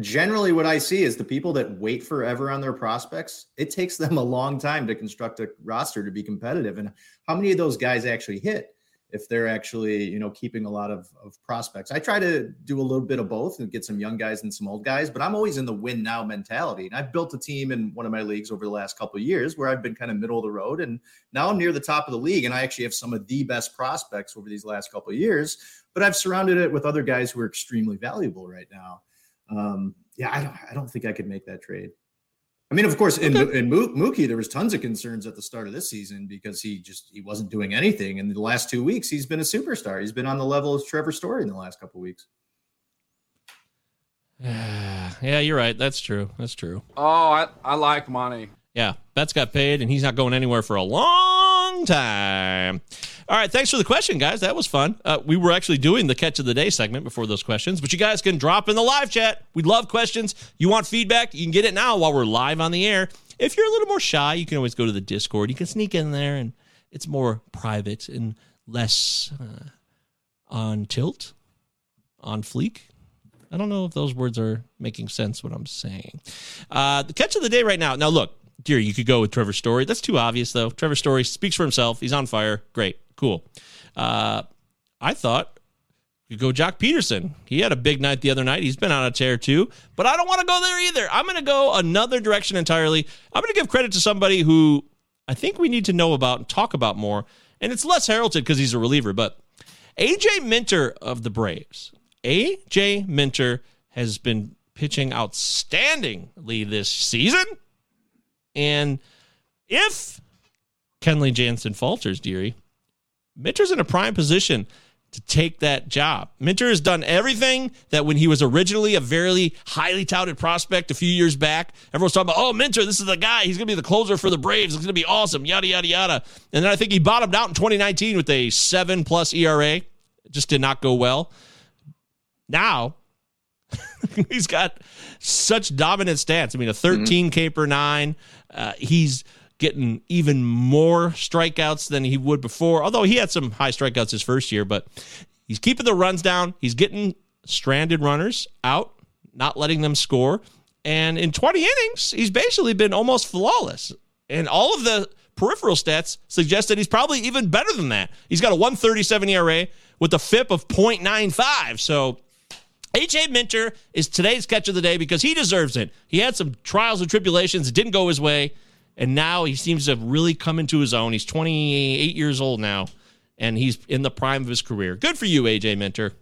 generally what I see is the people that wait forever on their prospects, it takes them a long time to construct a roster to be competitive. And how many of those guys actually hit if they're actually, you know, keeping a lot of, of prospects? I try to do a little bit of both and get some young guys and some old guys, but I'm always in the win now mentality. And I've built a team in one of my leagues over the last couple of years where I've been kind of middle of the road, and now I'm near the top of the league. And I actually have some of the best prospects over these last couple of years, but I've surrounded it with other guys who are extremely valuable right now. Um, yeah, I don't, I don't think I could make that trade. I mean, of course, in, in Mookie, there was tons of concerns at the start of this season because he just, he wasn't doing anything. And the last two weeks, he's been a superstar. He's been on the level of Trevor Story in the last couple of weeks. Yeah, you're right. That's true. That's true. Oh, I, I like money. Yeah, Betts got paid and he's not going anywhere for a long time. All right, thanks for the question, guys. That was fun. Uh, we were actually doing the Catch of the Day segment before those questions, but you guys can drop in the live chat. We love questions. You want feedback? You can get it now while we're live on the air. If you're a little more shy, you can always go to the Discord. You can sneak in there, and it's more private and less uh, on tilt, on fleek. I don't know if those words are making sense, what I'm saying. Uh, the Catch of the Day right now. Now, look, dear, you could go with Trevor Story. That's too obvious, though. Trevor Story speaks for himself. He's on fire. Great. Cool. Uh, I thought you go Jock Peterson. He had a big night the other night. He's been on a tear too, but I don't want to go there either. I'm going to go another direction entirely. I'm going to give credit to somebody who I think we need to know about and talk about more. And it's less heralded because he's a reliever, but A J Minter of the Braves. A J Minter has been pitching outstandingly this season. And if Kenley Jansen falters, dearie, Minter's in a prime position to take that job. Minter has done everything that when he was originally a very highly touted prospect a few years back, everyone's talking about, oh, Minter, this is the guy. He's going to be the closer for the Braves. It's going to be awesome, yada, yada, yada. And then I think he bottomed out in twenty nineteen with a seven-plus E R A. It just did not go well. Now, he's got such dominant stats. I mean, a thirteen K per nine. Uh, he's getting even more strikeouts than he would before, although he had some high strikeouts his first year, but he's keeping the runs down. He's getting stranded runners out, not letting them score. And in twenty innings, he's basically been almost flawless. And all of the peripheral stats suggest that he's probably even better than that. He's got a one thirty-seven E R A with a F I P of point nine five. So A J Minter is today's Catch of the Day because he deserves it. He had some trials and tribulations. It didn't go his way. And now he seems to have really come into his own. He's twenty-eight years old now, and he's in the prime of his career. Good for you, A J Minter.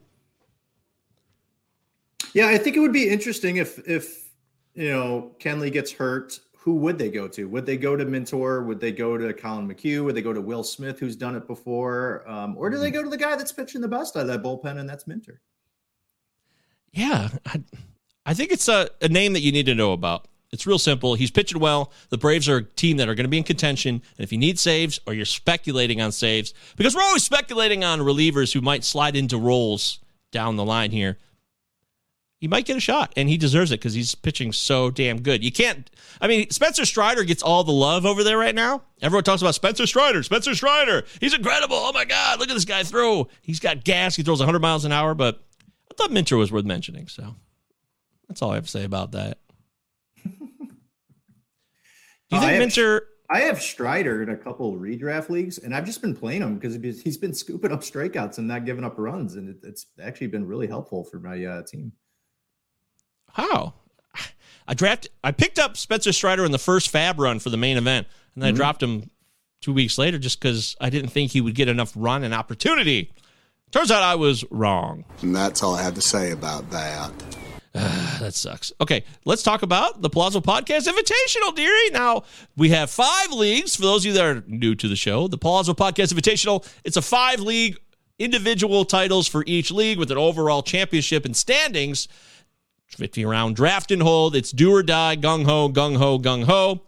Yeah, I think it would be interesting if, if you know, Kenley gets hurt, who would they go to? Would they go to Minter? Would they go to Colin McHugh? Would they go to Will Smith, who's done it before? Um, or do they go to the guy that's pitching the best out of that bullpen, and that's Minter? Yeah, I, I think it's a, a name that you need to know about. It's real simple. He's pitching well. The Braves are a team that are going to be in contention. And if you need saves or you're speculating on saves, because we're always speculating on relievers who might slide into roles down the line here, he might get a shot, and he deserves it because he's pitching so damn good. You can't – I mean, Spencer Strider gets all the love over there right now. Everyone talks about Spencer Strider, Spencer Strider. He's incredible. Oh, my God, look at this guy throw. He's got gas. He throws one hundred miles an hour, but I thought Minter was worth mentioning, so that's all I have to say about that. Do you think I, Minter- have, I have Strider in a couple redraft leagues, and I've just been playing him because he's been scooping up strikeouts and not giving up runs, and it, it's actually been really helpful for my uh, team. How? I draft, I picked up Spencer Strider in the first Fab run for the main event, and then mm-hmm. I dropped him two weeks later just because I didn't think he would get enough run and opportunity. Turns out I was wrong. And that's all I have to say about that. Uh, that sucks. Okay, let's talk about the Palazzo Podcast Invitational, dearie. Now, we have five leagues. For those of you that are new to the show, the Palazzo Podcast Invitational, it's a five-league individual titles for each league with an overall championship and standings. fifty-round draft and hold. It's do or die, gung-ho, gung-ho, gung-ho.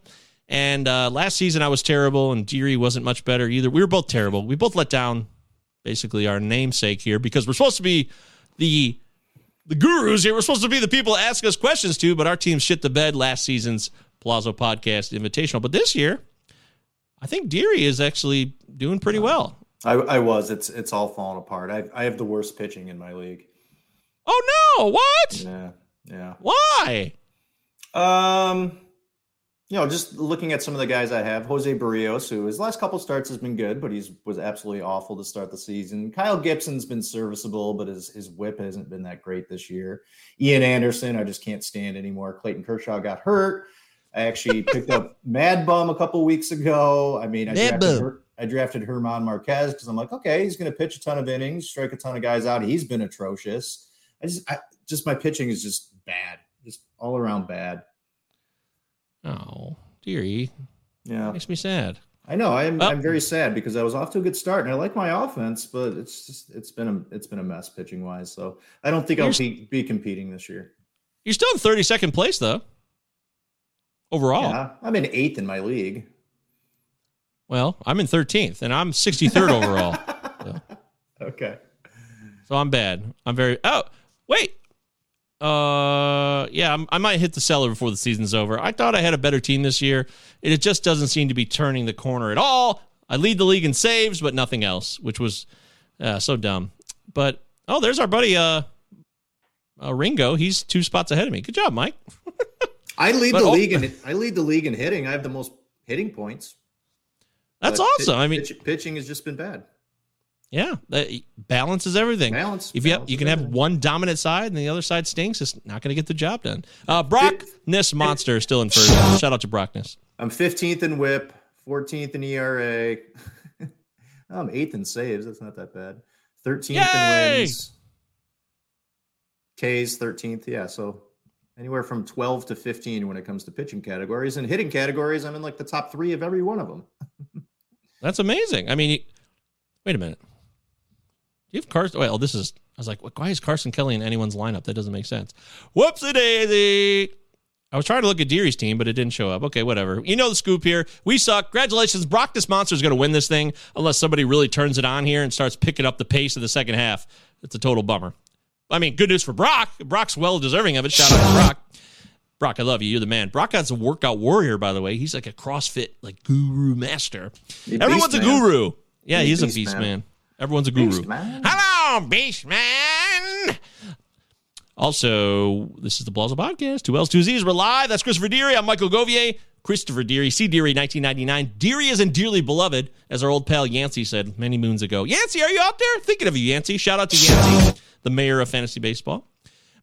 And uh, last season, I was terrible, and Deary wasn't much better either. We were both terrible. We both let down basically our namesake here because we're supposed to be the... The gurus here, we're supposed to be the people to ask us questions to, but our team shit the bed last season's Palazzo Podcast Invitational. But this year, I think Deary is actually doing pretty well. I, I was. It's it's all falling apart. I I have the worst pitching in my league. Oh, no. What? Yeah. Yeah. Why? Um, you know, just looking at some of the guys I have, Jose Barrios, who his last couple starts has been good, but he's was absolutely awful to start the season. Kyle Gibson's been serviceable, but his, his whip hasn't been that great this year. Ian Anderson, I just can't stand anymore. Clayton Kershaw got hurt. I actually picked up Mad Bum a couple weeks ago. I mean, I drafted, her, I drafted Germán Marquez because I'm like, okay, he's going to pitch a ton of innings, strike a ton of guys out. He's been atrocious. I just, I, just my pitching is just bad, just all around bad. Oh, dearie. Yeah, makes me sad. I know. I'm well, I'm very sad because I was off to a good start and I like my offense, but it's just it's been a it's been a mess pitching wise. So I don't think I'll be, be competing this year. You're still in thirty-second place though. Overall, yeah, I'm in eighth in my league. Well, I'm in thirteenth, and I'm sixty-third overall. So. Okay, so I'm bad. I'm very. Oh, wait. Uh, yeah, I'm, I might hit the cellar before the season's over. I thought I had a better team this year. It just doesn't seem to be turning the corner at all. I lead the league in saves, but nothing else, which was uh, so dumb. But oh, there's our buddy uh, uh, Ringo. He's two spots ahead of me. Good job, Mike. I lead but, the league in I lead the league in hitting. I have the most hitting points. That's but awesome. Pitch, I mean, pitch, pitching has just been bad. Yeah, balance is everything. Balance. If you balance have, you can everything. have one dominant side and the other side stinks, it's not going to get the job done. Uh, Brockness Monster is still in first. Shout out to Brockness. I'm fifteenth in WHIP, fourteenth in E R A. I'm eighth in saves. That's not that bad. thirteenth Yay! in wins. K's thirteenth. Yeah, so. Anywhere from twelve to fifteen when it comes to pitching categories and hitting categories. I'm in like the top three of every one of them. That's amazing. I mean, you, wait a minute. Do you have Carson? Well, this is, I was like, why is Carson Kelly in anyone's lineup? That doesn't make sense. Whoopsie daisy. I was trying to look at Deary's team, but it didn't show up. Okay, whatever. You know the scoop here. We suck. Congratulations. Brockness Monster is going to win this thing unless somebody really turns it on here and starts picking up the pace of the second half. It's a total bummer. I mean, good news for Brock. Brock's well deserving of it. Shout out to Brock. Brock, I love you. You're the man. Brock has a workout warrior, by the way. He's like a CrossFit like guru master. You're Everyone's beast, a man. guru. Yeah, You're he's beast, a beast man. man. Everyone's a guru. Beast, Hello, beast man. Also, this is the Plaza Podcast. Two L's, two Z's. We're live. That's Christopher Deary. I'm Michael Govier. Christopher Deary. C. Deary, nineteen ninety-nine. Deary is dearly beloved, as our old pal Yancey said many moons ago. Yancey, are you out there? Thinking of you, Yancey. Shout out to Yancey, the mayor of fantasy baseball.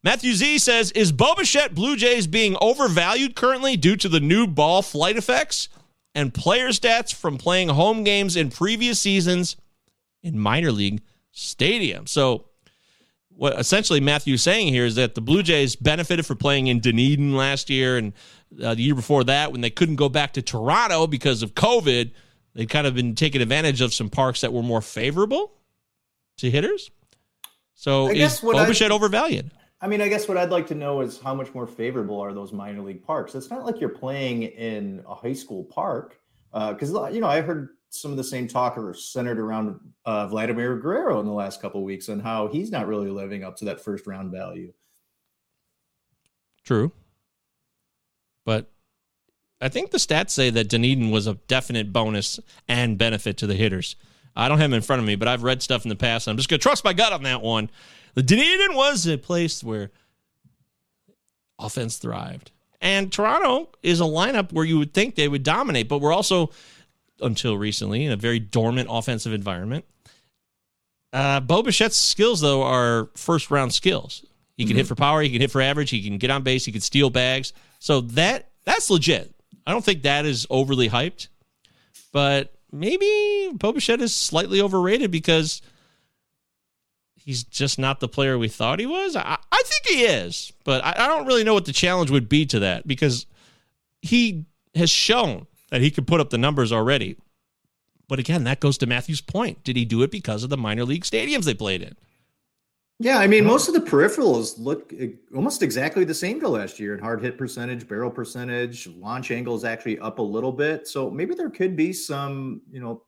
Matthew Z says, is Bo Bichette Blue Jays being overvalued currently due to the new ball flight effects and player stats from playing home games in previous seasons in minor league stadiums? So what essentially Matthew's saying here is that the Blue Jays benefited from playing in Dunedin last year and uh, the year before that when they couldn't go back to Toronto because of COVID. They'd kind of been taking advantage of some parks that were more favorable to hitters. So I is Bo Bichette overvalued? I mean, I guess what I'd like to know is how much more favorable are those minor league parks? It's not like you're playing in a high school park. Because, uh, you know, I heard some of the same talk centered around uh, Vladimir Guerrero in the last couple of weeks on how he's not really living up to that first round value. True. But I think the stats say that Dunedin was a definite bonus and benefit to the hitters. I don't have them in front of me, but I've read stuff in the past. And I'm just going to trust my gut on that one. The Dunedin was a place where offense thrived. And Toronto is a lineup where you would think they would dominate, but we're also, until recently, in a very dormant offensive environment. Uh, Bo Bichette's skills, though, are first-round skills. He can mm-hmm. hit for power. He can hit for average. He can get on base. He can steal bags. So that that's legit. I don't think that is overly hyped, but maybe Bo Bichette is slightly overrated because he's just not the player we thought he was. I, I think he is, but I, I don't really know what the challenge would be to that because he has shown that he can put up the numbers already. But again, that goes to Matthew's point. Did he do it because of the minor league stadiums they played in? Yeah, I mean, most of the peripherals look almost exactly the same to last year in hard hit percentage, barrel percentage, launch angle is actually up a little bit. So maybe there could be some, you know,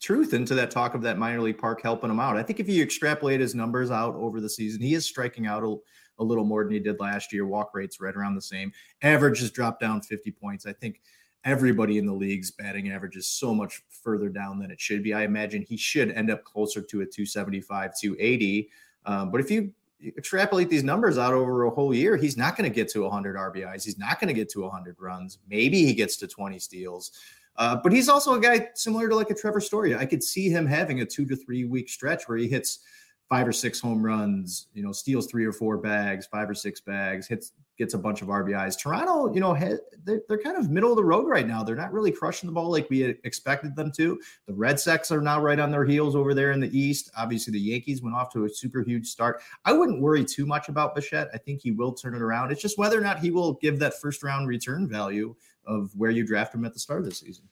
truth into that talk of that minor league park helping him out. I think if you extrapolate his numbers out over the season, he is striking out a, a little more than he did last year. Walk rate's right around the same. Average has dropped down fifty points. I think everybody in the league's batting average is so much further down than it should be. I imagine he should end up closer to a two seventy-five, two eighty. Um, but if you extrapolate these numbers out over a whole year, he's not going to get to one hundred R B Is. He's not going to get to one hundred runs. Maybe he gets to twenty steals. Uh, but he's also a guy similar to like a Trevor Story. I could see him having a two to three week stretch where he hits five or six home runs, you know, steals three or four bags, five or six bags, hits, gets a bunch of R B Is. Toronto, you know, they're, they're kind of middle of the road right now. They're not really crushing the ball like we expected them to. The Red Sox are now right on their heels over there in the East. Obviously, the Yankees went off to a super huge start. I wouldn't worry too much about Bichette. I think he will turn it around. It's just whether or not he will give that first round return value of where you draft him at the start of the season.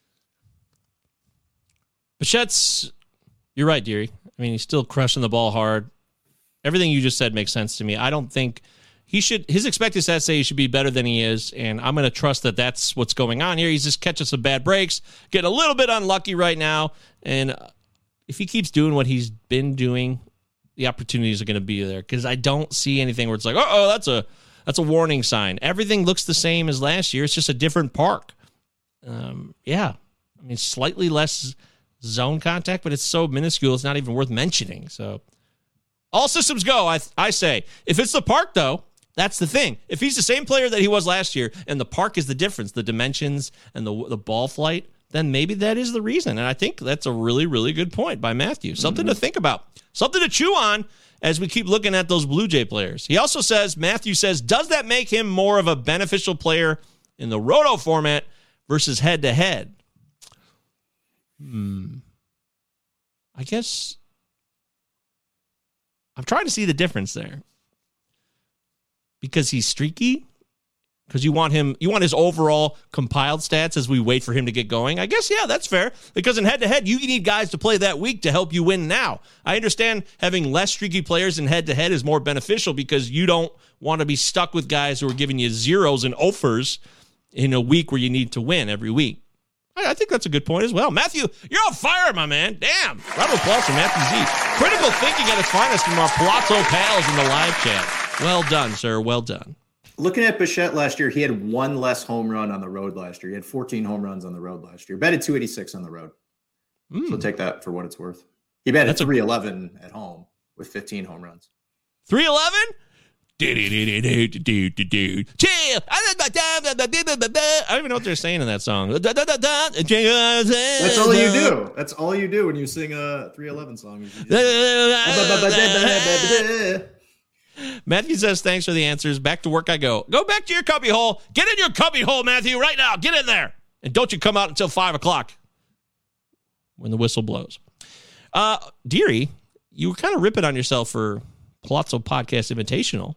Bichette's, you're right, Deary. I mean, he's still crushing the ball hard. Everything you just said makes sense to me. I don't think he should, his expected stats say he should be better than he is, and I'm going to trust that that's what's going on here. He's just catching some bad breaks, getting a little bit unlucky right now, and if he keeps doing what he's been doing, the opportunities are going to be there, because I don't see anything where it's like, uh-oh, that's a That's a warning sign. Everything looks the same as last year. It's just a different park. Um, yeah. I mean, slightly less zone contact, but it's so minuscule, it's not even worth mentioning. So all systems go, I I say. If it's the park, though, that's the thing. If he's the same player that he was last year and the park is the difference, the dimensions and the the ball flight, then maybe that is the reason. And I think that's a really, really good point by Matthew. Something mm-hmm. to think about. Something to chew on as we keep looking at those Blue Jay players. He also says, Matthew says, does that make him more of a beneficial player in the roto format versus head-to-head? Hmm. I guess I'm trying to see the difference there. Because he's streaky? Because you want him, you want his overall compiled stats as we wait for him to get going. I guess, yeah, that's fair. Because in head-to-head, you need guys to play that week to help you win now. I understand having less streaky players in head-to-head is more beneficial because you don't want to be stuck with guys who are giving you zeros and offers in a week where you need to win every week. I, I think that's a good point as well. Matthew, you're on fire, my man. Damn. Round of applause for Matthew Z. Critical thinking at its finest from our Palazzo pals in the live chat. Well done, sir. Well done. Looking at Bichette last year, he had one less home run on the road last year. He had fourteen home runs on the road last year. Batted two eighty-six on the road. Mm. So take that for what it's worth. He batted That's three eleven a- at home with fifteen home runs. three eleven? I don't even know what they're saying in that song. That's all you do. That's all you do when you sing a three eleven song. Matthew says, thanks for the answers. Back to work I go. Go back to your cubby hole. Get in your cubby hole, Matthew, right now. Get in there. And don't you come out until five o'clock when the whistle blows. Uh, Deary, you were kind of ripping on yourself for Palazzo Podcast Invitational.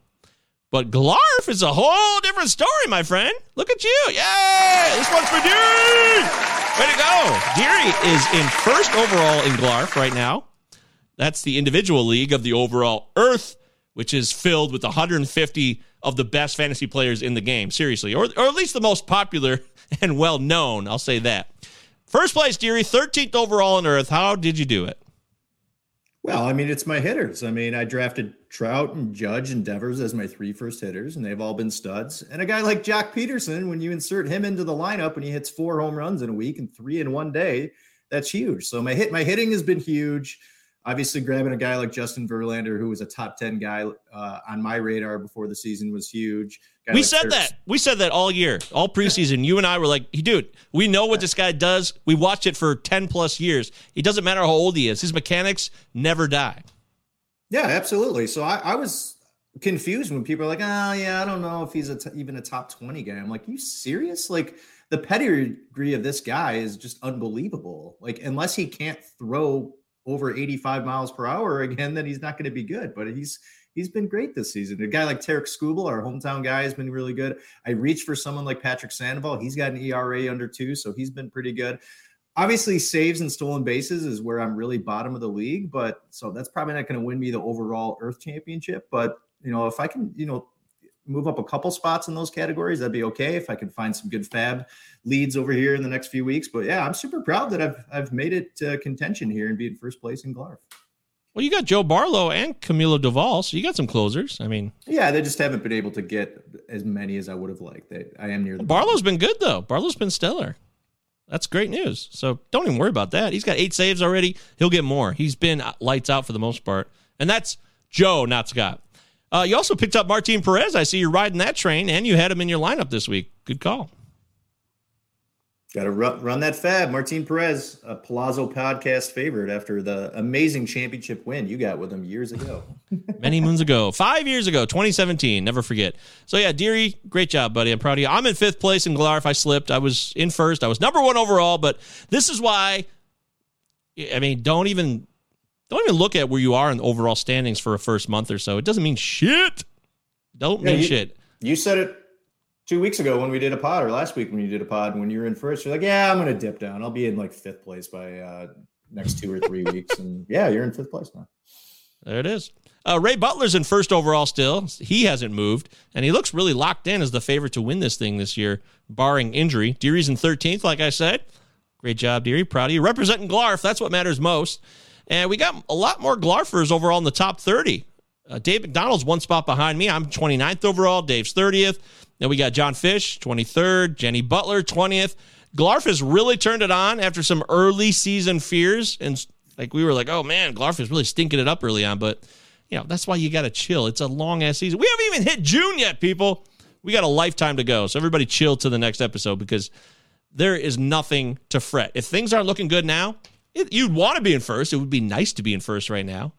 But Glarf is a whole different story, my friend. Look at you. Yay! This one's for Deary. Way to go. Deary is in first overall in Glarf right now. That's the individual league of the overall Earth, which is filled with one hundred fifty of the best fantasy players in the game, seriously, or, or at least the most popular and well-known, I'll say that. First place, Deary, thirteenth overall in Earth. How did you do it? Well, I mean, it's my hitters. I mean, I drafted Trout and Judge and Devers as my three first hitters, and they've all been studs. And a guy like Jock Peterson, when you insert him into the lineup and he hits four home runs in a week and three in one day, that's huge. So my hit, my hitting has been huge. Obviously, grabbing a guy like Justin Verlander, who was a top ten guy uh, on my radar before the season, was huge. Guy we like said Ter- that. We said that all year, all preseason. You and I were like, dude, we know what this guy does. We watched it for ten plus years. It doesn't matter how old he is. His mechanics never die. Yeah, absolutely. So I, I was confused when people are like, oh, yeah, I don't know if he's a t- even a top twenty guy. I'm like, you serious? Like, the pedigree of this guy is just unbelievable. Like, unless he can't throw over eighty-five miles per hour again, then he's not going to be good. But he's he's been great this season. A guy like Tarek Skubal, our hometown guy, has been really good. I reached for someone like Patrick Sandoval. He's got an E R A under two, so he's been pretty good. Obviously, saves and stolen bases is where I'm really bottom of the league, but so that's probably not going to win me the overall Earth Championship. But, you know, if I can, you know, move up a couple spots in those categories, that'd be okay. If I can find some good fab leads over here in the next few weeks, but yeah, I'm super proud that I've, I've made it to contention here and be in first place in Glarf. Well, you got Joe Barlow and Camilo Duvall. So you got some closers. I mean, yeah, they just haven't been able to get as many as I would have liked. They, I am near the Barlow's been good though. Barlow's been stellar. That's great news. So don't even worry about that. He's got eight saves already. He'll get more. He's been lights out for the most part. And that's Joe, not Scott. Uh, you also picked up Martin Perez. I see you're riding that train, and you had him in your lineup this week. Good call. Got to run, run that fab. Martin Perez, a Palazzo podcast favorite after the amazing championship win you got with him years ago. Many moons ago. Five years ago, twenty seventeen. Never forget. So, yeah, Deary, great job, buddy. I'm proud of you. I'm in fifth place in Glarf. I slipped. I was in first. I was number one overall, but this is why, I mean, don't even... Don't even look at where you are in the overall standings for a first month or so. It doesn't mean shit. Don't yeah, mean you, shit. You said it two weeks ago when we did a pod, or last week when you did a pod, and when you were in first, you're like, yeah, I'm going to dip down. I'll be in like fifth place by uh, next two or three weeks. And yeah, you're in fifth place now. There it is. Uh, Ray Butler's in first overall still. He hasn't moved, and he looks really locked in as the favorite to win this thing this year, barring injury. Deary's in thirteenth, like I said. Great job, Deary. Proud of you. Representing Glarf, that's what matters most. And we got a lot more Glarfers overall in the top thirty. Uh, Dave McDonald's one spot behind me. I'm twenty-ninth overall. Dave's thirtieth. Then we got John Fish, twenty-third. Jenny Butler, twentieth. Glarf has really turned it on after some early season fears. And like we were like, oh, man, Glarf is really stinking it up early on. But, you know, that's why you got to chill. It's a long-ass season. We haven't even hit June yet, people. We got a lifetime to go. So everybody chill to the next episode because there is nothing to fret. If things aren't looking good now, It, you'd want to be in first. It would be nice to be in first right now.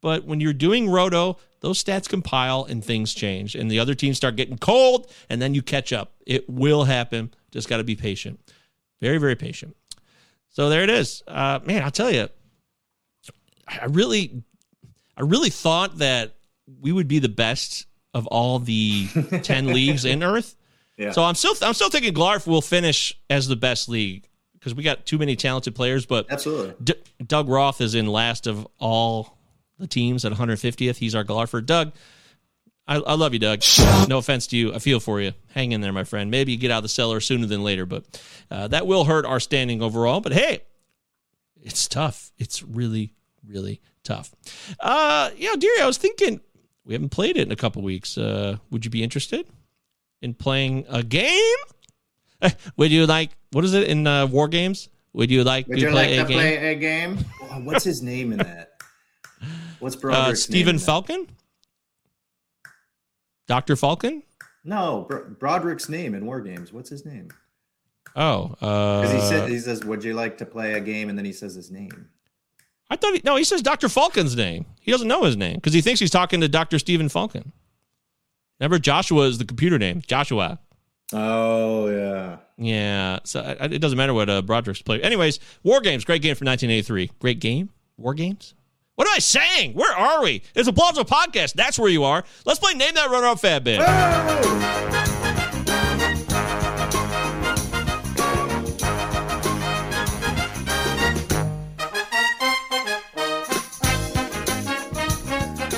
But when you're doing roto, those stats compile and things change. And the other teams start getting cold, and then you catch up. It will happen. Just got to be patient. Very, very patient. So there it is. Uh, man, I'll tell you, I really, I really thought that we would be the best of all the ten leagues in Earth. Yeah. So I'm still, I'm still thinking Glarf will finish as the best league, because we got too many talented players, but absolutely, D- Doug Roth is in last of all the teams at one hundred fiftieth. He's our Glarfer. Doug, I, I love you, Doug. No offense to you. I feel for you. Hang in there, my friend. Maybe you get out of the cellar sooner than later, but uh, that will hurt our standing overall. But, hey, it's tough. It's really, really tough. Uh, you know, Deary, I was thinking we haven't played it in a couple weeks. Uh, would you be interested in playing a game? Would you like, what is it in uh, War Games? Would you like, Would you play, like a to game? play a game? Oh, what's his name in that? What's Broderick's uh, Steven name Falcon? Doctor Falcon? No, Bro- Broderick's name in War Games. What's his name? Oh. Because uh, he, said, he says, would you like to play a game? And then he says his name. I thought, he, no, he says Doctor Falcon's name. He doesn't know his name because he thinks he's talking to Doctor Steven Falcon. Remember, Joshua is the computer name. Joshua. Oh, yeah. Yeah. So I, it doesn't matter what uh, Broderick's played. Anyways, War Games. Great game from nineteen eighty-three. Great game? War Games? What am I saying? Where are we? It's a Palazzo Podcast. That's where you are. Let's play Name That Runner Up Fab Bid. Oh!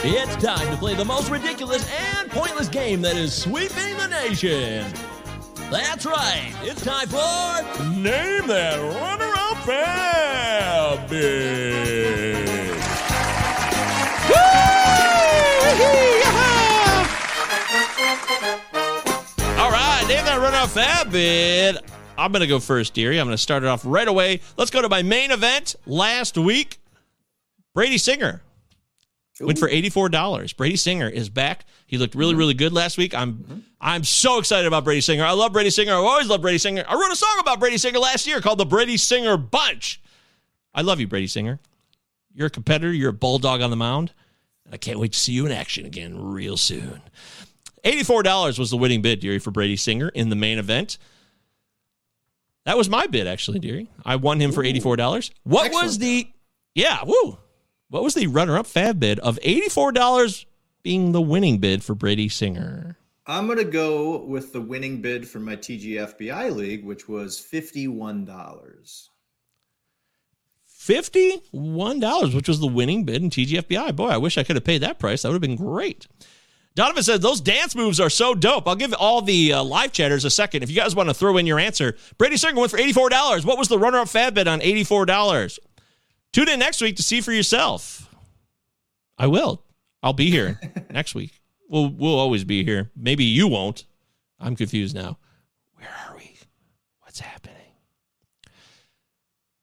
It's time to play the most ridiculous and pointless game that is sweeping the nation. That's right. It's time for Name That Runner-Up Fab Bid. Woo! All right, Name That Runner-Up Fab Bid. I'm going to go first, Deary. I'm going to start it off right away. Let's go to my main event last week. Brady Singer. Ooh. Went for eighty-four dollars. Brady Singer is back. He looked really, really good last week. I'm mm-hmm. I'm so excited about Brady Singer. I love Brady Singer. I've always loved Brady Singer. I wrote a song about Brady Singer last year called The Brady Singer Bunch. I love you, Brady Singer. You're a competitor. You're a bulldog on the mound. I can't wait to see you in action again real soon. eighty-four dollars was the winning bid, Deary, for Brady Singer in the main event. That was my bid, actually, Deary. I won him Ooh. for eighty-four dollars. What Excellent. was the... Yeah, woo. What was the runner-up fab bid of eighty-four dollars being the winning bid for Brady Singer? I'm going to go with the winning bid for my T G F B I league, which was fifty-one dollars. fifty-one dollars, which was the winning bid in T G F B I. Boy, I wish I could have paid that price. That would have been great. Donovan says, those dance moves are so dope. I'll give all the uh, live chatters a second. If you guys want to throw in your answer, Brady Singer went for eighty-four dollars. What was the runner-up fab bid on eighty-four dollars? Tune in next week to see for yourself. I will. I'll be here next week. We'll, we'll always be here. Maybe you won't. I'm confused now. Where are we? What's happening?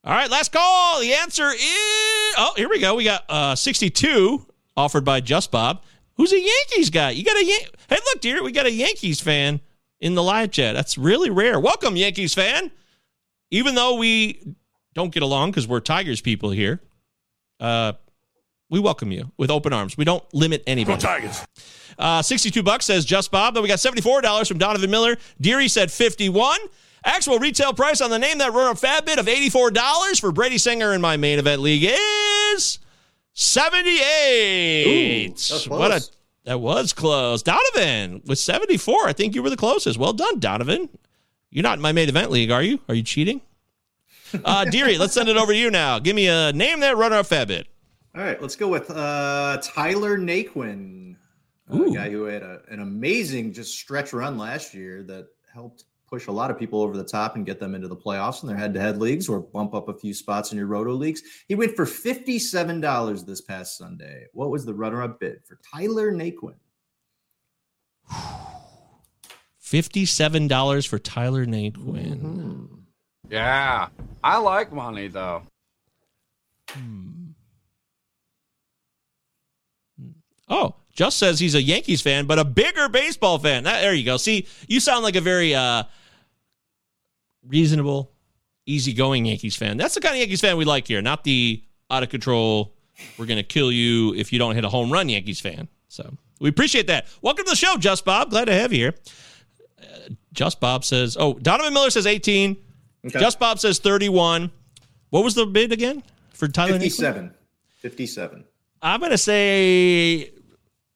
All right, last call. The answer is... Oh, here we go. We got uh, sixty-two offered by Just Bob. Who's a Yankees guy? You got a Yan- Hey, look, dear, we got a Yankees fan in the live chat. That's really rare. Welcome, Yankees fan. Even though we don't get along because we're Tigers people here, uh, we welcome you with open arms. We don't limit anybody. Go Tigers. Uh, sixty-two bucks says Just Bob. Then we got seventy-four dollars from Donovan Miller. Deary said fifty-one. Actual retail price on the name that wrote a Fab Bid of eighty-four dollars for Brady Singer in my main event league is seventy-eight. Ooh, what a that was close. Donovan with seventy-four. I think you were the closest. Well done, Donovan. You're not in my main event league, are you? Are you cheating? Uh, Deary, let's send it over to you now. Give me a name that runner up Fab Bid. All right, let's go with uh, Tyler Naquin, a guy who had a, an amazing just stretch run last year that helped push a lot of people over the top and get them into the playoffs in their head-to-head leagues or bump up a few spots in your roto leagues. He went for fifty-seven dollars this past Sunday. What was the runner-up bid for Tyler Naquin? fifty-seven dollars for Tyler Naquin. Mm-hmm. Yeah, I like money, though. Hmm. Oh, Just says he's a Yankees fan, but a bigger baseball fan. That, there you go. See, you sound like a very uh, reasonable, easygoing Yankees fan. That's the kind of Yankees fan we like here, not the out-of-control, we're going to kill you if you don't hit a home run Yankees fan. So we appreciate that. Welcome to the show, Just Bob. Glad to have you here. Uh, Just Bob says, oh, Donovan Miller says eighteen. Okay. Just Bob says thirty-one. What was the bid again for Tyler fifty-seven. Naquin? fifty-seven. I'm going to say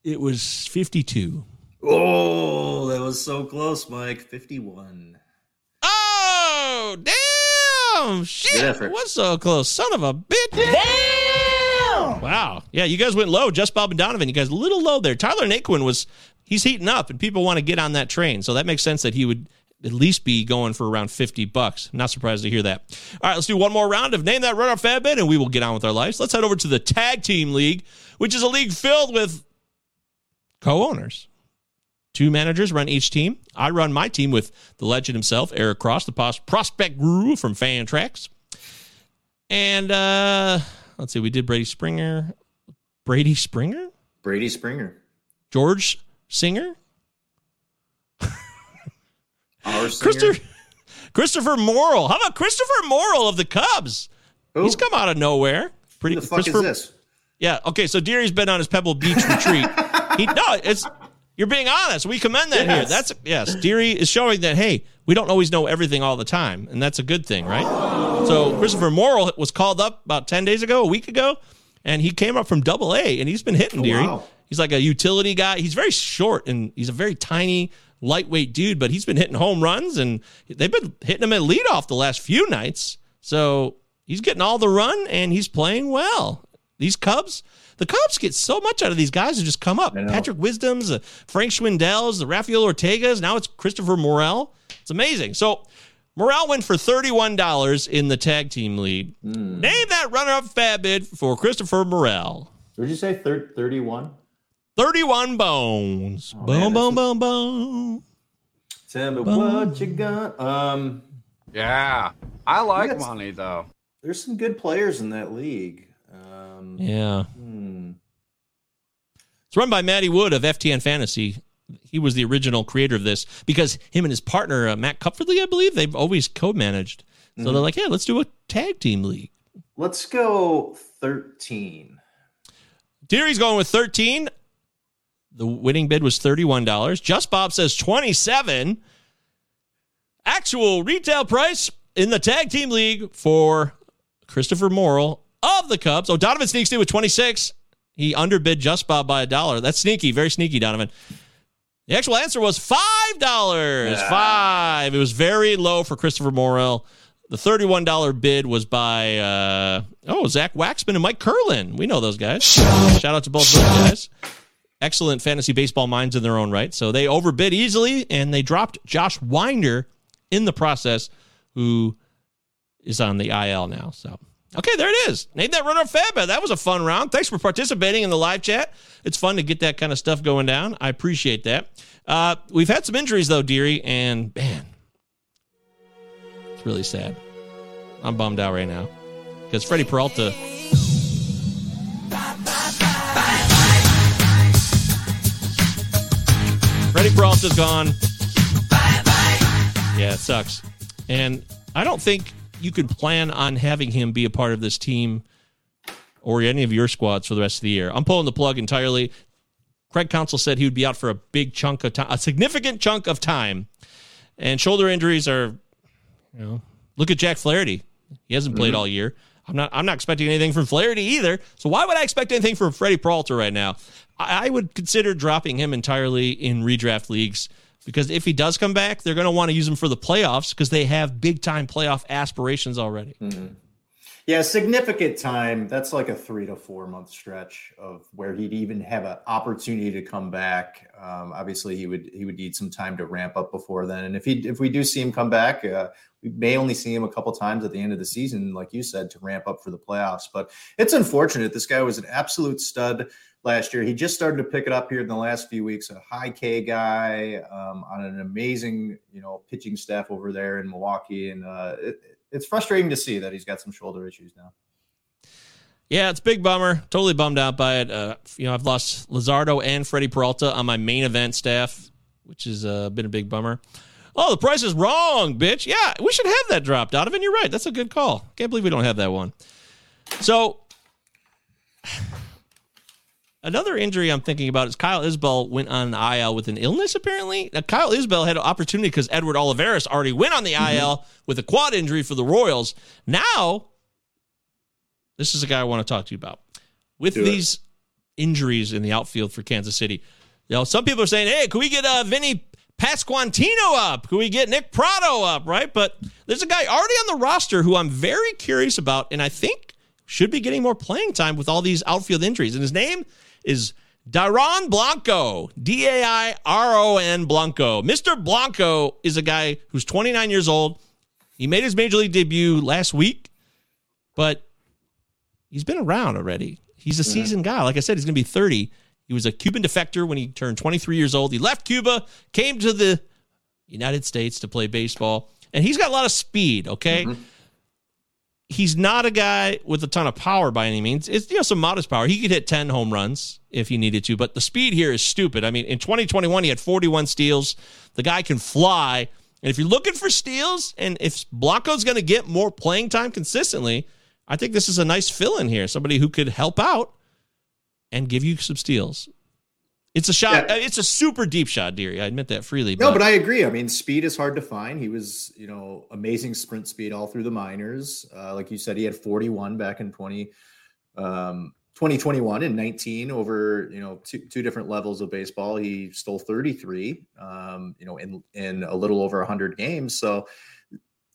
it was fifty-two. Oh, that was so close, Mike. fifty-one. Oh, damn. Shit. It was so close. Son of a bitch. Damn. Wow. Yeah, you guys went low. Just Bob and Donovan, you guys a little low there. Tyler Naquin was, he's heating up, and people want to get on that train. So that makes sense that he would at least be going for around fifty bucks. I'm not surprised to hear that. All right, let's do one more round of Name That Runner Fab Bid, and we will get on with our lives. Let's head over to the Tag Team League, which is a league filled with co-owners. Two managers run each team. I run my team with the legend himself, Eric Cross, the prospect guru from Fantrax. And uh, let's see, we did Brady Springer. Brady Springer? Brady Springer. George Singer? Christopher, Christopher Morrill. How about Christopher Morrill of the Cubs? Ooh. He's come out of nowhere. Pretty. Who the fuck is this? Yeah. Okay. So Deary's been on his Pebble Beach retreat. He no. It's you're being honest. We commend that yes. here. That's yes. Deary is showing that hey, we don't always know everything all the time, and that's a good thing, right? Oh. So Christopher Morrill was called up about ten days ago, a week ago, and he came up from Double A, and he's been hitting oh, Deary. Wow. He's like a utility guy. He's very short, and he's a very tiny, lightweight dude, but he's been hitting home runs, and they've been hitting him at leadoff the last few nights. So he's getting all the run, and he's playing well. These Cubs, the Cubs get so much out of these guys who just come up. Patrick Wisdom's, uh, Frank Schwindel's, the Rafael Ortega's. Now it's Christopher Morrill. It's amazing. So Morrill went for thirty-one dollars in the Tag Team League. Mm. Name that runner-up Fab Bid for Christopher Morrill. Did you say thir- thirty-one? thirty-one bones. Oh, boom, man, boom, boom, boom. Tell me boom. What you got. Um, yeah, I like money, some, though. There's some good players in that league. Um, yeah. Hmm. It's run by Matty Wood of F T N Fantasy. He was the original creator of this because him and his partner, uh, Matt Cupfordly, I believe, they've always co-managed. So mm-hmm. They're like, yeah, let's do a tag team league. Let's go thirteen. Deary's going with thirteen. The winning bid was thirty-one dollars. Just Bob says twenty-seven. Actual retail price in the Tag Team League for Christopher Morrill of the Cubs. Oh, Donovan sneaks in with twenty-six. He underbid Just Bob by a dollar. That's sneaky. Very sneaky, Donovan. The actual answer was five dollars. Yeah. Five. It was very low for Christopher Morrill. The thirty-one dollars bid was by, uh, oh, Zach Waxman and Mike Curlin. We know those guys. Shout out to both those guys. Excellent fantasy baseball minds in their own right. So they overbid easily, and they dropped Josh Winder in the process, who is on the I L now. So, okay, there it is. Name that runner Fab Bid. That was a fun round. Thanks for participating in the live chat. It's fun to get that kind of stuff going down. I appreciate that. Uh, we've had some injuries, though, Deary, and, man, it's really sad. I'm bummed out right now because Freddie Peralta... Peralta's gone. Bye bye. Yeah, it sucks. And I don't think you could plan on having him be a part of this team or any of your squads for the rest of the year. I'm pulling the plug entirely. Craig Counsell said he would be out for a big chunk of time, a significant chunk of time. And shoulder injuries are, you know, look at Jack Flaherty. He hasn't played mm-hmm. all year. I'm not I'm not expecting anything from Flaherty either. So why would I expect anything from Freddie Peralta right now? I, I would consider dropping him entirely in redraft leagues, because if he does come back, they're going to want to use him for the playoffs because they have big-time playoff aspirations already. Mm-hmm. Yeah, significant time. That's like a three- to four-month stretch of where he'd even have an opportunity to come back. Um, obviously, he would he would need some time to ramp up before then. And if he if we do see him come back, uh, we may only see him a couple times at the end of the season, like you said, to ramp up for the playoffs. But it's unfortunate. This guy was an absolute stud last year. He just started to pick it up here in the last few weeks, a high K guy um, on an amazing, you know, pitching staff over there in Milwaukee. And uh, it, it's frustrating to see that he's got some shoulder issues now. Yeah, it's a big bummer. Totally bummed out by it. Uh, you know, I've lost Luzardo and Freddie Peralta on my main event staff, which has uh, been a big bummer. Oh, the price is wrong, bitch. Yeah, we should have that drop, Donovan. You're right. That's a good call. Can't believe we don't have that one. So... Another injury I'm thinking about is Kyle Isbell went on an I L with an illness, apparently. Now, Kyle Isbell had an opportunity because Edward Olivares already went on the mm-hmm. I L with a quad injury for the Royals. Now, this is a guy I want to talk to you about. With Do these it. injuries in the outfield for Kansas City, you know, some people are saying, hey, can we get uh, Vinny Pasquantino up? Can we get Nick Prado up, right? But there's a guy already on the roster who I'm very curious about, and I think should be getting more playing time with all these outfield injuries. And his name is Dairon Blanco, D A I R O N Blanco. Mister Blanco is a guy who's twenty-nine years old. He made his major league debut last week, but he's been around already. He's a seasoned guy. Like I said, he's going to be thirty. He was a Cuban defector when he turned twenty-three years old. He left Cuba, came to the United States to play baseball, and he's got a lot of speed, okay? Mm-hmm. He's not a guy with a ton of power by any means. It's, you know, some modest power. He could hit ten home runs if he needed to, but the speed here is stupid. I mean, in twenty twenty-one, he had forty-one steals. The guy can fly. And if you're looking for steals, and if Blanco's going to get more playing time consistently, I think this is a nice fill-in here. Somebody who could help out and give you some steals. It's a shot. Yeah. It's a super deep shot, Deary. I admit that freely. But. No, but I agree. I mean, speed is hard to find. He was, you know, amazing sprint speed all through the minors. Uh, like you said, he had forty-one back in twenty, um, twenty twenty-one and nineteen over, you know, two, two different levels of baseball. He stole thirty-three, um, you know, in, in a little over one hundred games. So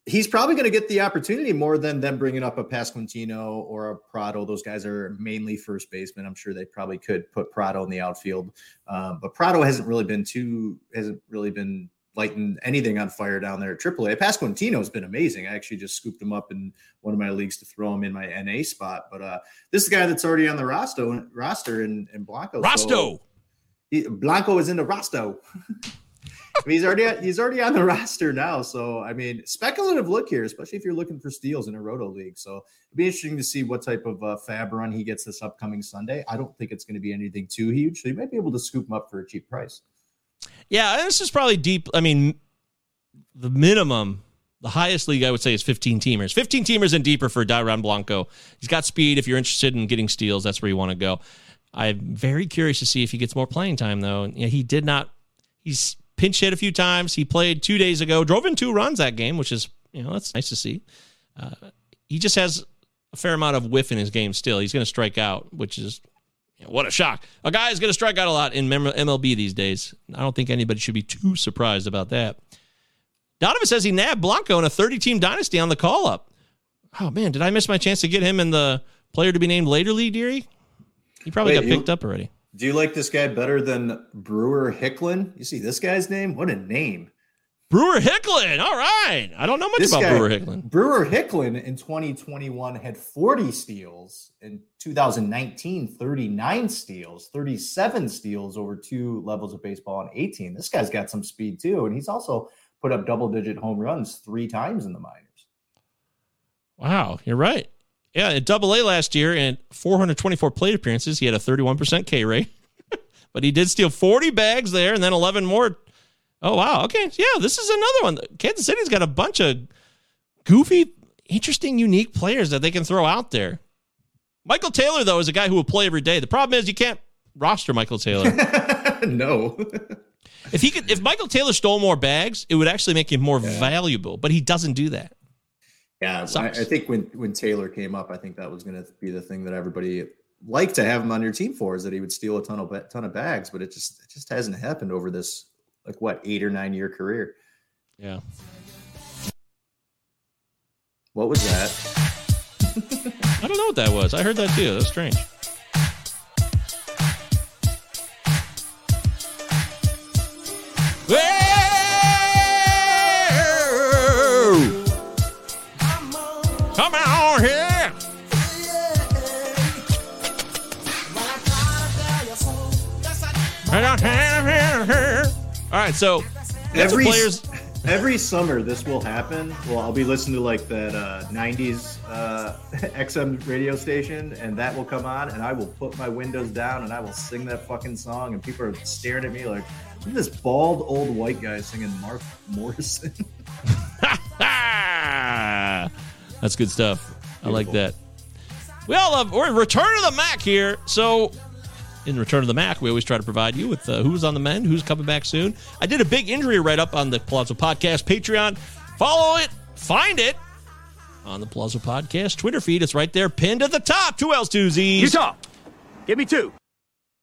he's probably going to get the opportunity more than them bringing up a Pasquantino or a Prado. Those guys are mainly first basemen. I'm sure they probably could put Prado in the outfield, um, but Prado hasn't really been too hasn't really been lighting anything on fire down there at triple A. Pasquantino has been amazing. I actually just scooped him up in one of my leagues to throw him in my N A spot. But uh, this is a guy that's already on the roster roster in, in Blanco. Rosto. So Blanco is in the Rosto. I mean, he's already he's already on the roster now. So, I mean, speculative look here, especially if you're looking for steals in a roto league. So it'd be interesting to see what type of uh, fab run he gets this upcoming Sunday. I don't think it's going to be anything too huge. So you might be able to scoop him up for a cheap price. Yeah, this is probably deep. I mean, the minimum, the highest league I would say is fifteen-teamers. fifteen-teamers and deeper for Dairon Blanco. He's got speed. If you're interested in getting steals, that's where you want to go. I'm very curious to see if he gets more playing time, though. You know, he did not – he's – pinch hit a few times. He played two days ago, drove in two runs that game, which is, you know, that's nice to see. Uh, he just has a fair amount of whiff in his game still. He's going to strike out, which is, you know, what a shock. A guy is going to strike out a lot in M L B these days. I don't think anybody should be too surprised about that. Donovan says he nabbed Blanco in a thirty-team dynasty on the call-up. Oh, man, did I miss my chance to get him in the player-to-be-named later league, Deary? He probably Wait, got picked you- up already. Do you like this guy better than Brewer Hicklin? You see this guy's name? What a name. Brewer Hicklin. All right. I don't know much this about guy, Brewer Hicklin. Brewer Hicklin in twenty twenty-one had forty steals. In two thousand nineteen, thirty-nine steals, thirty-seven steals over two levels of baseball and eighteen. This guy's got some speed too. And he's also put up double-digit home runs three times in the minors. Wow. You're right. Yeah, at Double A last year and four hundred twenty-four plate appearances, he had a thirty-one percent K rate, but he did steal forty bags there and then eleven more Oh, wow. Okay. Yeah, this is another one. Kansas City's got a bunch of goofy, interesting, unique players that they can throw out there. Michael Taylor, though, is a guy who will play every day. The problem is you can't roster Michael Taylor. No. If he could, if Michael Taylor stole more bags, it would actually make him more yeah. valuable, but he doesn't do that. Yeah, I, I think when, when Taylor came up, I think that was going to be the thing that everybody liked to have him on your team for, is that he would steal a ton of ton of bags, but it just it just hasn't happened over this, like, what, eight or nine year career. Yeah. What was that? I don't know what that was. I heard that too. That's strange. Whoa! Come on here! I don't have here. All right, so every players. Every summer, this will happen. Well, I'll be listening to, like, that uh, nineties uh, X M radio station, and that will come on, and I will put my windows down, and I will sing that fucking song, and people are staring at me like, look at this bald old white guy singing Mark Morrison. That's good stuff. Beautiful. I like that. We all love, we're in Return of the Mac here, so... In Return of the Mac, we always try to provide you with uh, who's on the mend, who's coming back soon. I did a big injury write-up on the Palazzo Podcast Patreon. Follow it, find it on the Palazzo Podcast Twitter feed. It's right there, pinned at the top. Two L's, two Z's. Utah, give me two.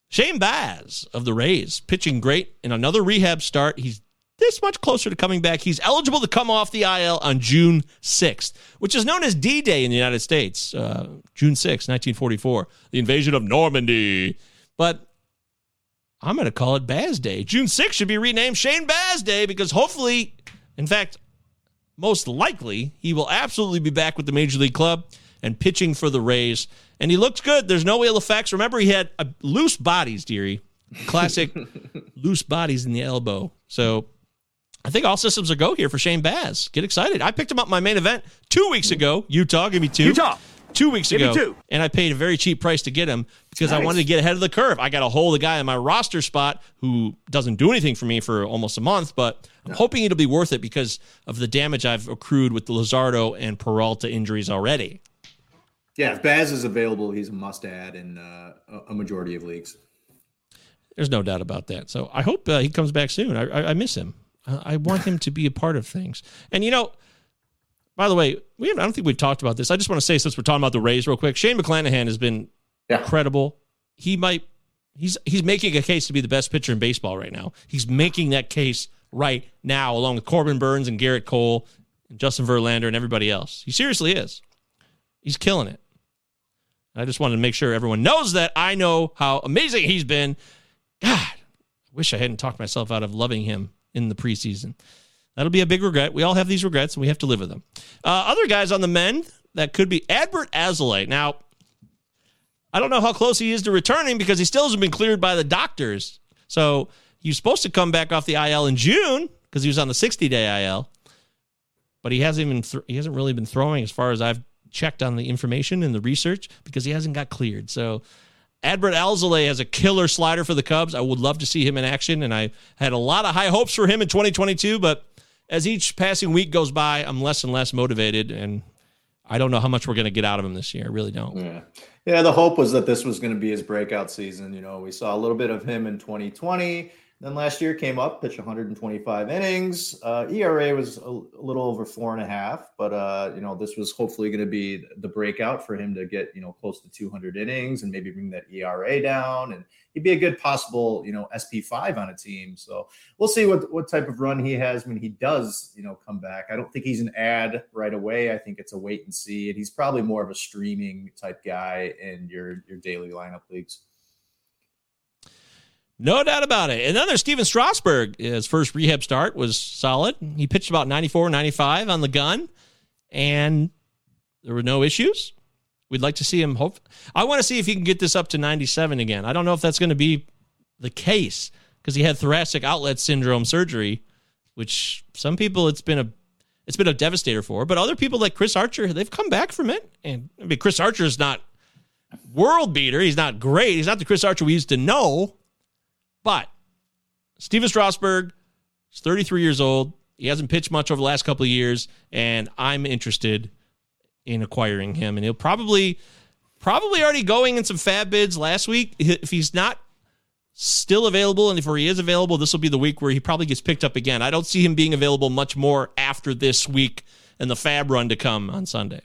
Shane Baz of the Rays, pitching great in another rehab start. He's this much closer to coming back. He's eligible to come off the I L on June sixth, which is known as D-Day in the United States. Uh, June sixth, nineteen forty-four, the invasion of Normandy. But I'm going to call it Baz Day. June sixth should be renamed Shane Baz Day, because hopefully, in fact, most likely, he will absolutely be back with the Major League Club and pitching for the Rays. And he looks good. There's no ill effects. Remember, he had a loose bodies, Deary. Classic loose bodies in the elbow. So I think all systems are go here for Shane Baz. Get excited. I picked him up my main event two weeks ago. Utah, give me two. Utah. Two weeks ago, two. And I paid a very cheap price to get him because nice. I wanted to get ahead of the curve. I got a hold of the guy in my roster spot who doesn't do anything for me for almost a month, but I'm no. hoping it'll be worth it because of the damage I've accrued with the Luzardo and Peralta injuries already. Yeah, if Baz is available, he's a must-add in uh, a majority of leagues. There's no doubt about that. So I hope uh, he comes back soon. I, I, I miss him. I, I want him to be a part of things. And, you know, by the way, we have, I don't think we've talked about this. I just want to say, since we're talking about the Rays real quick, Shane McClanahan has been yeah. incredible. He might he's he's making a case to be the best pitcher in baseball right now. He's making that case right now, along with Corbin Burns and Garrett Cole and Justin Verlander and everybody else. He seriously is. He's killing it. I just wanted to make sure everyone knows that. I know how amazing he's been. God, I wish I hadn't talked myself out of loving him in the preseason. That'll be a big regret. We all have these regrets, and we have to live with them. Uh, other guys on the mend that could be Adbert Azalea. Now, I don't know how close he is to returning because he still hasn't been cleared by the doctors. So he was supposed to come back off the I L in June because he was on the sixty-day I L, but he hasn't even th- he hasn't really been throwing as far as I've checked on the information and the research because he hasn't got cleared. So Adbert Alzolay has a killer slider for the Cubs. I would love to see him in action, and I had a lot of high hopes for him in twenty twenty-two, but as each passing week goes by, I'm less and less motivated, and I don't know how much we're going to get out of him this year. I really don't. Yeah, yeah. The hope was that this was going to be his breakout season. You know, we saw a little bit of him in twenty twenty. Then last year came up, pitched one hundred twenty-five innings. Uh, E R A was a, a little over four and a half, but uh, you know, this was hopefully going to be the breakout for him to get, you know, close to two hundred innings and maybe bring that E R A down, and he'd be a good possible, you know, S P five on a team. So we'll see what, what type of run he has when he does, you know, come back. I don't think he's an ad right away. I think it's a wait and see, and he's probably more of a streaming type guy in your, your daily lineup leagues. No doubt about it. Another Steven Strasburg, his first rehab start was solid. He pitched about ninety-four, ninety-five on the gun, and there were no issues. We'd like to see him. Hope I want to see if he can get this up to ninety-seven again. I don't know if that's going to be the case because he had thoracic outlet syndrome surgery, which some people it's been a it's been a devastator for. But other people like Chris Archer, they've come back from it. And I mean, Chris Archer is not world beater. He's not great. He's not the Chris Archer we used to know. But Steven Strasburg He's thirty-three years old. He hasn't pitched much over the last couple of years, and I'm interested in acquiring him. And he'll probably probably already going in some fab bids last week. If he's not still available, and if he is available, this will be the week where he probably gets picked up again. I don't see him being available much more after this week and the fab run to come on Sunday.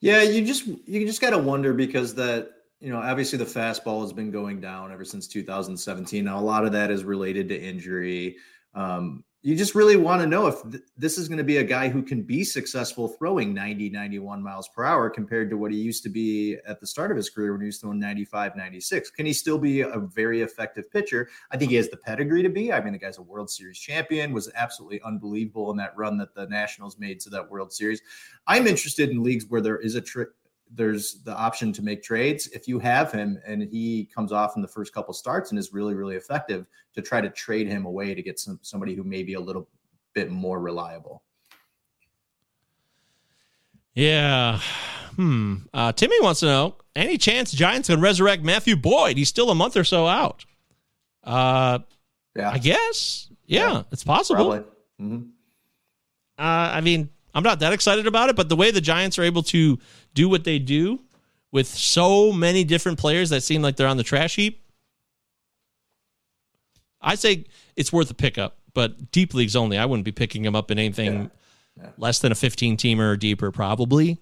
Yeah, you just you just got to wonder because that, you know, obviously the fastball has been going down ever since two thousand seventeen. Now, a lot of that is related to injury. Um, you just really want to know if th- this is going to be a guy who can be successful throwing ninety, ninety-one miles per hour compared to what he used to be at the start of his career when he was throwing ninety-five, ninety-six. Can he still be a very effective pitcher? I think he has the pedigree to be. I mean, the guy's a World Series champion, was absolutely unbelievable in that run that the Nationals made to that World Series. I'm interested in leagues where there is a trick. There's the option to make trades. If you have him and he comes off in the first couple starts and is really, really effective, to try to trade him away to get some somebody who may be a little bit more reliable. Yeah. Hmm. Uh, Timmy wants to know, any chance Giants can resurrect Matthew Boyd? He's still a month or so out. Uh, yeah. I guess. Yeah, yeah, it's possible. Mm-hmm. Uh, I mean, I'm not that excited about it, but the way the Giants are able to do what they do with so many different players that seem like they're on the trash heap, I say it's worth a pickup, but deep leagues only. I wouldn't be picking them up in anything yeah. Yeah. less than a fifteen-teamer or deeper, probably.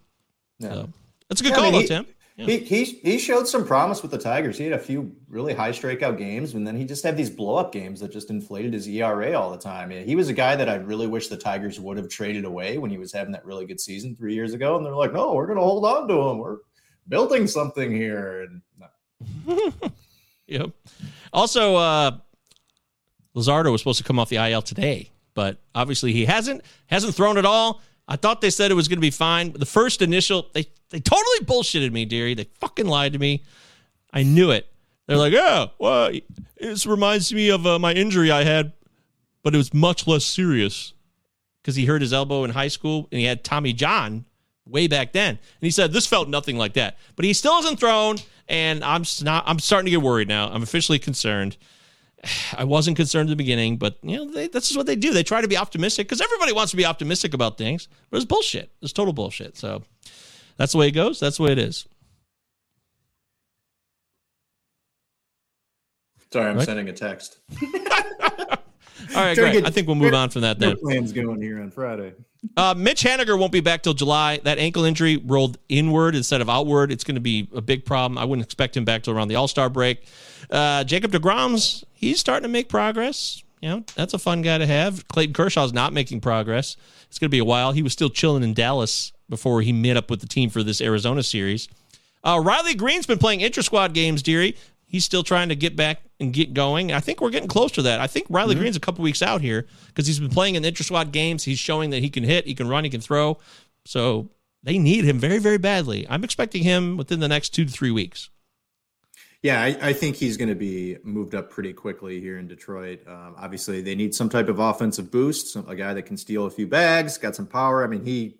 Yeah. So, that's a good yeah, call, I mean, though, Tim. Yeah. He, he he showed some promise with the Tigers. He had a few really high strikeout games, and then he just had these blow-up games that just inflated his E R A all the time. He was a guy that I really wish the Tigers would have traded away when he was having that really good season three years ago, and they're like, no, we're going to hold on to him. We're building something here. And no. Yep. Also, uh, Luzardo was supposed to come off the I L today, but obviously he hasn't, hasn't thrown at all. I thought they said it was going to be fine. The first initial, they, they totally bullshitted me, Deary. They fucking lied to me. I knew it. They're like, oh, well, this reminds me of uh, my injury I had, but it was much less serious because he hurt his elbow in high school and he had Tommy John way back then. And he said, this felt nothing like that. But he still hasn't thrown, and I'm not, I'm starting to get worried now. I'm officially concerned. I wasn't concerned at the beginning, but you know, they, that's just what they do. They try to be optimistic because everybody wants to be optimistic about things, but it's bullshit. It's total bullshit. So that's the way it goes. That's the way it is. Sorry, I'm right? sending a text. All right, great. Get, I think we'll move on from that then. No plans going here on Friday. Uh, Mitch Haniger won't be back till July. That ankle injury rolled inward instead of outward. It's going to be a big problem. I wouldn't expect him back till around the All-Star break. Uh, Jacob deGrom's, he's starting to make progress. You know, that's a fun guy to have. Clayton Kershaw's not making progress. It's going to be a while. He was still chilling in Dallas before he met up with the team for this Arizona series. Uh, Riley Green's been playing intra-squad games, Deary. He's still trying to get back and get going. I think we're getting close to that. I think Riley mm-hmm. Green's a couple weeks out here because he's been playing in the intra-squad games. He's showing that he can hit, he can run, he can throw. So they need him very, very badly. I'm expecting him within the next two to three weeks. Yeah, I, I think he's going to be moved up pretty quickly here in Detroit. Um, obviously, they need some type of offensive boost, some, a guy that can steal a few bags, got some power. I mean, he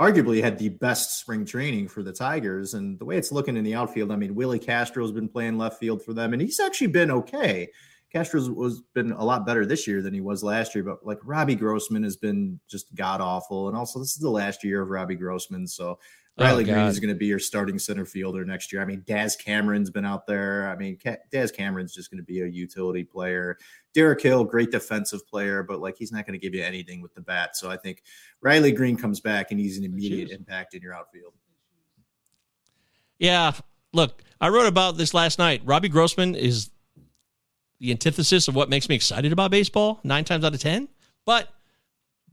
arguably had the best spring training for the Tigers. And the way it's looking in the outfield, I mean, Willie Castro's been playing left field for them, and he's actually been okay. Castro's was been a lot better this year than he was last year, but like Robbie Grossman has been just god-awful. And also, this is the last year of Robbie Grossman, so Riley oh, Green is going to be your starting center fielder next year. I mean, Daz Cameron's been out there. I mean, Daz Cameron's just going to be a utility player. Derek Hill, great defensive player, but like he's not going to give you anything with the bat. So I think Riley Green comes back and he's an immediate Cheers. impact in your outfield. Yeah, look, I wrote about this last night. Robbie Grossman is the antithesis of what makes me excited about baseball nine times out of ten, but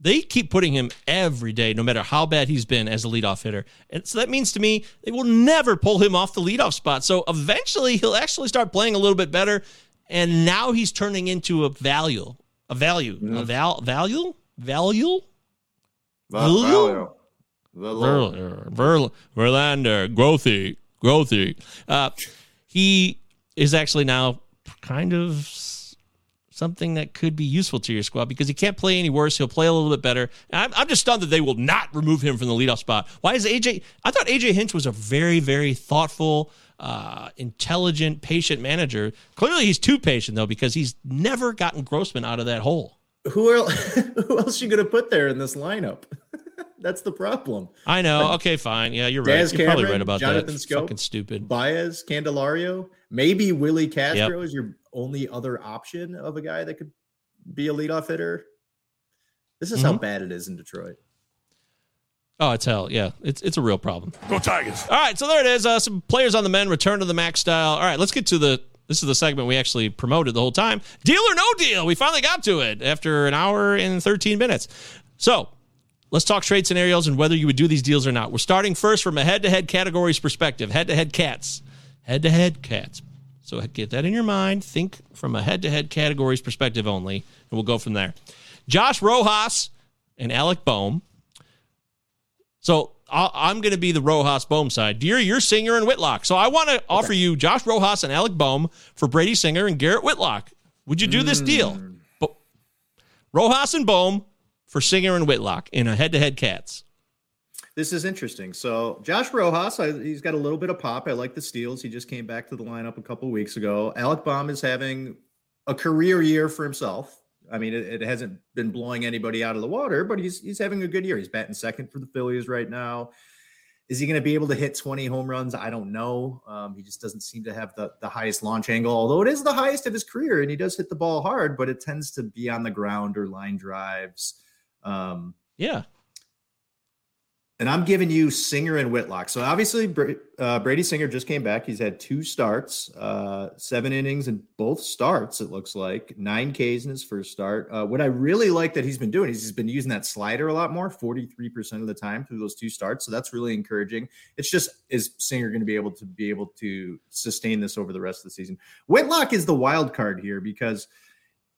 they keep putting him every day, no matter how bad he's been as a leadoff hitter. And so that means to me, they will never pull him off the leadoff spot. So eventually he'll actually start playing a little bit better. And now he's turning into a value, a value, mm-hmm. a val, value, value, value, Verlander, Verlander, Verlander growthy, growthy. Uh, he is actually now kind of something that could be useful to your squad because he can't play any worse. He'll play a little bit better. I'm, I'm just stunned that they will not remove him from the leadoff spot. Why is A J? I thought A J Hinch was a very, very thoughtful, uh, intelligent, patient manager. Clearly he's too patient though, because he's never gotten Grossman out of that hole. who else, who else are you going to put there in this lineup? That's the problem. I know. Okay, fine. Yeah, you're right. Daz you're Cameron, probably right about Jonathan that. Jonathan Scope. Fucking stupid. Baez, Candelario. Maybe Willie Castro yep. is your only other option of a guy that could be a leadoff hitter. This is mm-hmm. how bad it is in Detroit. Oh, it's hell. Yeah, it's it's a real problem. Go Tigers. All right, so there it is. Uh, some players on the men, return to the Mac style. All right, let's get to the, this is the segment we actually promoted the whole time. Deal or no deal. We finally got to it after an hour and thirteen minutes. So let's talk trade scenarios and whether you would do these deals or not. We're starting first from a head-to-head categories perspective, head-to-head cats, head-to-head cats. So get that in your mind. Think from a head-to-head categories perspective only, and we'll go from there. Josh Rojas and Alec Bohm. So I'll, I'm going to be the Rojas-Bohm side. Dear, you're Singer and Whitlock. So I want to okay. offer you Josh Rojas and Alec Bohm for Brady Singer and Garrett Whitlock. Would you do mm. this deal? Bo- Rojas and Bohm for Singer and Whitlock in a head-to-head cats. This is interesting. So Josh Rojas, I, he's got a little bit of pop. I like the steals. He just came back to the lineup a couple weeks ago. Alec Bohm is having a career year for himself. I mean, it, it hasn't been blowing anybody out of the water, but he's he's having a good year. He's batting second for the Phillies right now. Is he going to be able to hit twenty home runs? I don't know. Um, he just doesn't seem to have the, the highest launch angle, although it is the highest of his career, and he does hit the ball hard, but it tends to be on the ground or line drives. Um, yeah. And I'm giving you Singer and Whitlock. So obviously uh, Brady Singer just came back. He's had two starts, uh, seven innings in both starts, it looks like. Nine Ks in his first start. Uh, what I really like that he's been doing is he's been using that slider a lot more, forty-three percent of the time through those two starts. So that's really encouraging. It's just, is Singer going to be able to be able to sustain this over the rest of the season? Whitlock is the wild card here because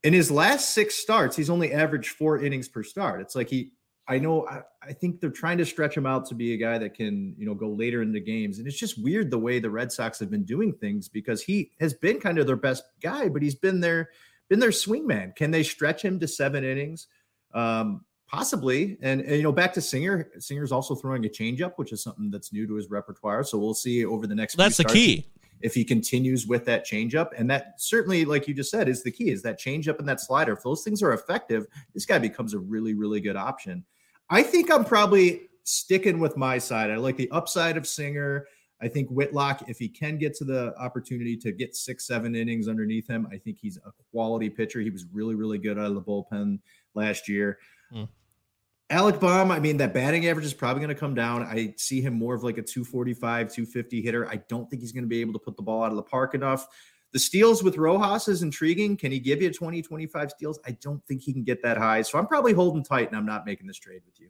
in his last six starts, he's only averaged four innings per start. It's like he... I know, I, I think they're trying to stretch him out to be a guy that can, you know, go later into games. And it's just weird the way the Red Sox have been doing things because he has been kind of their best guy, but he's been their, been their swingman. Can they stretch him to seven innings? Um, possibly. And, and, you know, back to Singer, Singer's also throwing a changeup, which is something that's new to his repertoire. So we'll see over the next few starts. That's the key. If he continues with that changeup, and that certainly, like you just said, is the key, is that changeup and that slider. If those things are effective, this guy becomes a really, really good option. I think I'm probably sticking with my side. I like the upside of Singer. I think Whitlock, if he can get to the opportunity to get six, seven innings underneath him, I think he's a quality pitcher. He was really, really good out of the bullpen last year. Mm. Alec Bohm, I mean, that batting average is probably going to come down. I see him more of like a two forty-five, two fifty hitter. I don't think he's going to be able to put the ball out of the park enough. The steals with Rojas is intriguing. Can he give you twenty, twenty-five steals? I don't think he can get that high. So I'm probably holding tight, and I'm not making this trade with you.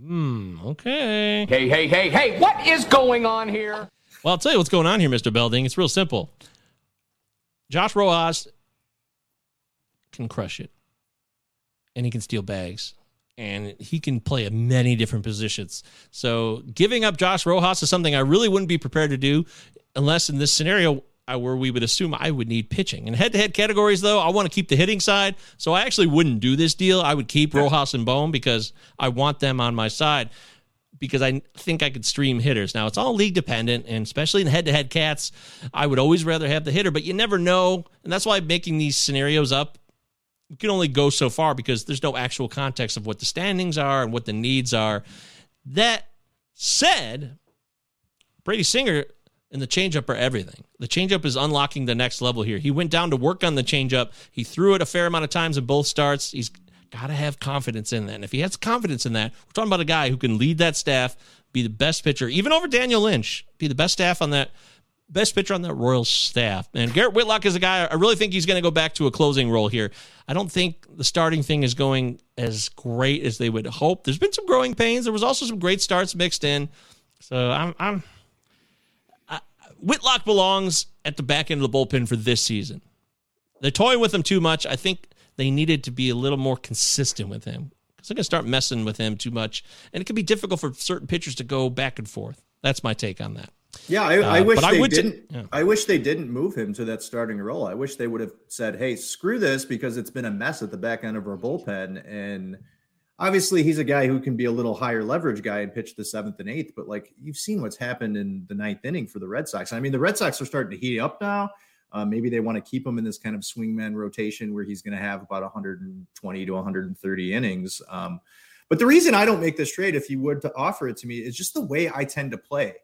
Hmm, okay. Hey, hey, hey, hey, what is going on here? Well, I'll tell you what's going on here, Mister Belding. It's real simple. Josh Rojas can crush it. And he can steal bags, and he can play at many different positions. So giving up Josh Rojas is something I really wouldn't be prepared to do unless in this scenario where we would assume I would need pitching. In head-to-head categories, though, I want to keep the hitting side, so I actually wouldn't do this deal. I would keep Rojas and Bohm because I want them on my side because I think I could stream hitters. Now, it's all league-dependent, and especially in head-to-head cats, I would always rather have the hitter, but you never know, and that's why making these scenarios up, we can only go so far because there's no actual context of what the standings are and what the needs are. That said, Brady Singer and the changeup are everything. The changeup is unlocking the next level here. He went down to work on the changeup. He threw it a fair amount of times in both starts. He's got to have confidence in that. And if he has confidence in that, we're talking about a guy who can lead that staff, be the best pitcher, even over Daniel Lynch, be the best staff on that best pitcher on that Royals staff. And Garrett Whitlock is a guy, I really think he's going to go back to a closing role here. I don't think the starting thing is going as great as they would hope. There's been some growing pains. There was also some great starts mixed in. So I'm, I'm I, Whitlock belongs at the back end of the bullpen for this season. They're toying with him too much. I think they needed to be a little more consistent with him because they're going to start messing with him too much. And it can be difficult for certain pitchers to go back and forth. That's my take on that. Yeah, I, uh, I wish they I didn't. T- yeah. I wish they didn't move him to that starting role. I wish they would have said, "Hey, screw this," because it's been a mess at the back end of our bullpen. And obviously, he's a guy who can be a little higher leverage guy and pitch the seventh and eighth. But like you've seen what's happened in the ninth inning for the Red Sox. I mean, the Red Sox are starting to heat up now. Uh, maybe they want to keep him in this kind of swingman rotation where he's going to have about one hundred twenty to one hundred thirty innings. Um, but the reason I don't make this trade, if you were to offer it to me, is just the way I tend to play.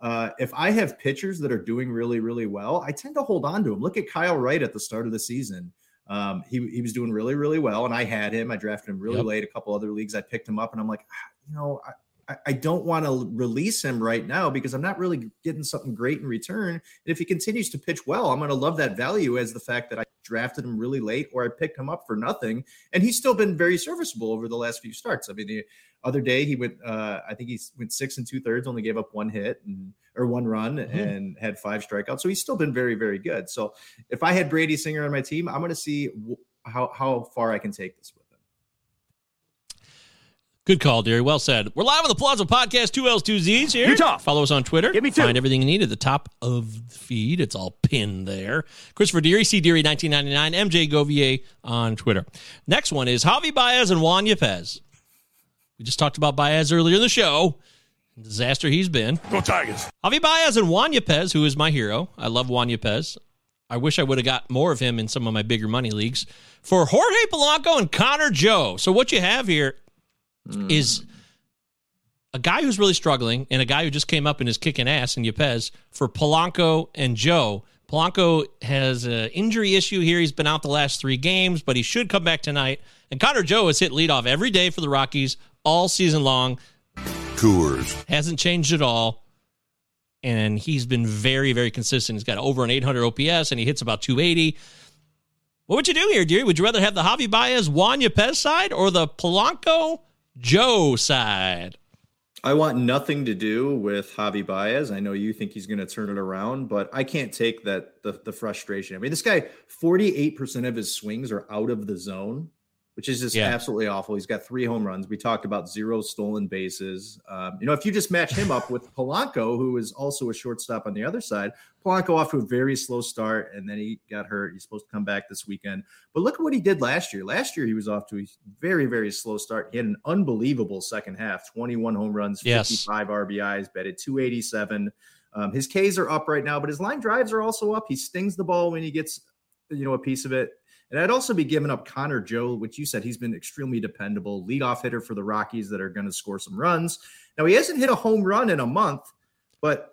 Uh, if I have pitchers that are doing really, really well, I tend to hold on to them. Look at Kyle Wright at the start of the season. Um, he, he was doing really, really well, and I had him. I drafted him really yep. late. A couple other leagues, I picked him up, and I'm like, ah, you know, I, I don't want to release him right now because I'm not really getting something great in return. And if he continues to pitch well, I'm going to love that value as the fact that I drafted him really late or I picked him up for nothing. And he's still been very serviceable over the last few starts. I mean, the other day he went, uh, I think he went six and two thirds, only gave up one hit and, or one run mm-hmm. and had five strikeouts. So he's still been very, very good. So if I had Brady Singer on my team, I'm going to see wh- how, how far I can take this with him. Good call, Deary. Well said. We're live on the Palazzo Podcast, two L's, two Z's here. Utah. Follow us on Twitter. Give me two. Find everything you need at the top of the feed. It's all pinned there. Christopher Deary, C. Deary nineteen ninety-nine, M J Govier on Twitter. Next one is Javi Baez and Juan Yepez. We just talked about Baez earlier in the show. Disaster he's been. Go Tigers. Javi Baez and Juan Yepez, who is my hero. I love Juan Yepez. I wish I would have got more of him in some of my bigger money leagues. For Jorge Polanco and Connor Joe. So what you have here is a guy who's really struggling and a guy who just came up and is kicking ass in Yepez for Polanco and Joe. Polanco has an injury issue here. He's been out the last three games, but he should come back tonight. And Connor Joe has hit leadoff every day for the Rockies all season long. Coors. Hasn't changed at all. And he's been very, very consistent. He's got over an eight hundred O P S, and he hits about two eighty. What would you do here, Deary? Would you rather have the Javi Baez, Juan Yepez side or the Polanco Joe side? I want nothing to do with Javi Baez. I know you think he's going to turn it around, but I can't take that the, the frustration. I mean, this guy, forty-eight percent of his swings are out of the zone, which is just yeah. absolutely awful. He's got three home runs. We talked about zero stolen bases. Um, you know, if you just match him up with Polanco, who is also a shortstop on the other side, Polanco off to a very slow start, and then he got hurt. He's supposed to come back this weekend. But look at what he did last year. Last year, he was off to a very, very slow start. He had an unbelievable second half, twenty-one home runs, fifty-five yes. R B Is, batted two eighty-seven. Um, his Ks are up right now, but his line drives are also up. He stings the ball when he gets, you know, a piece of it. And I'd also be giving up Connor Joe, which you said he's been extremely dependable, leadoff hitter for the Rockies that are going to score some runs. Now, he hasn't hit a home run in a month, but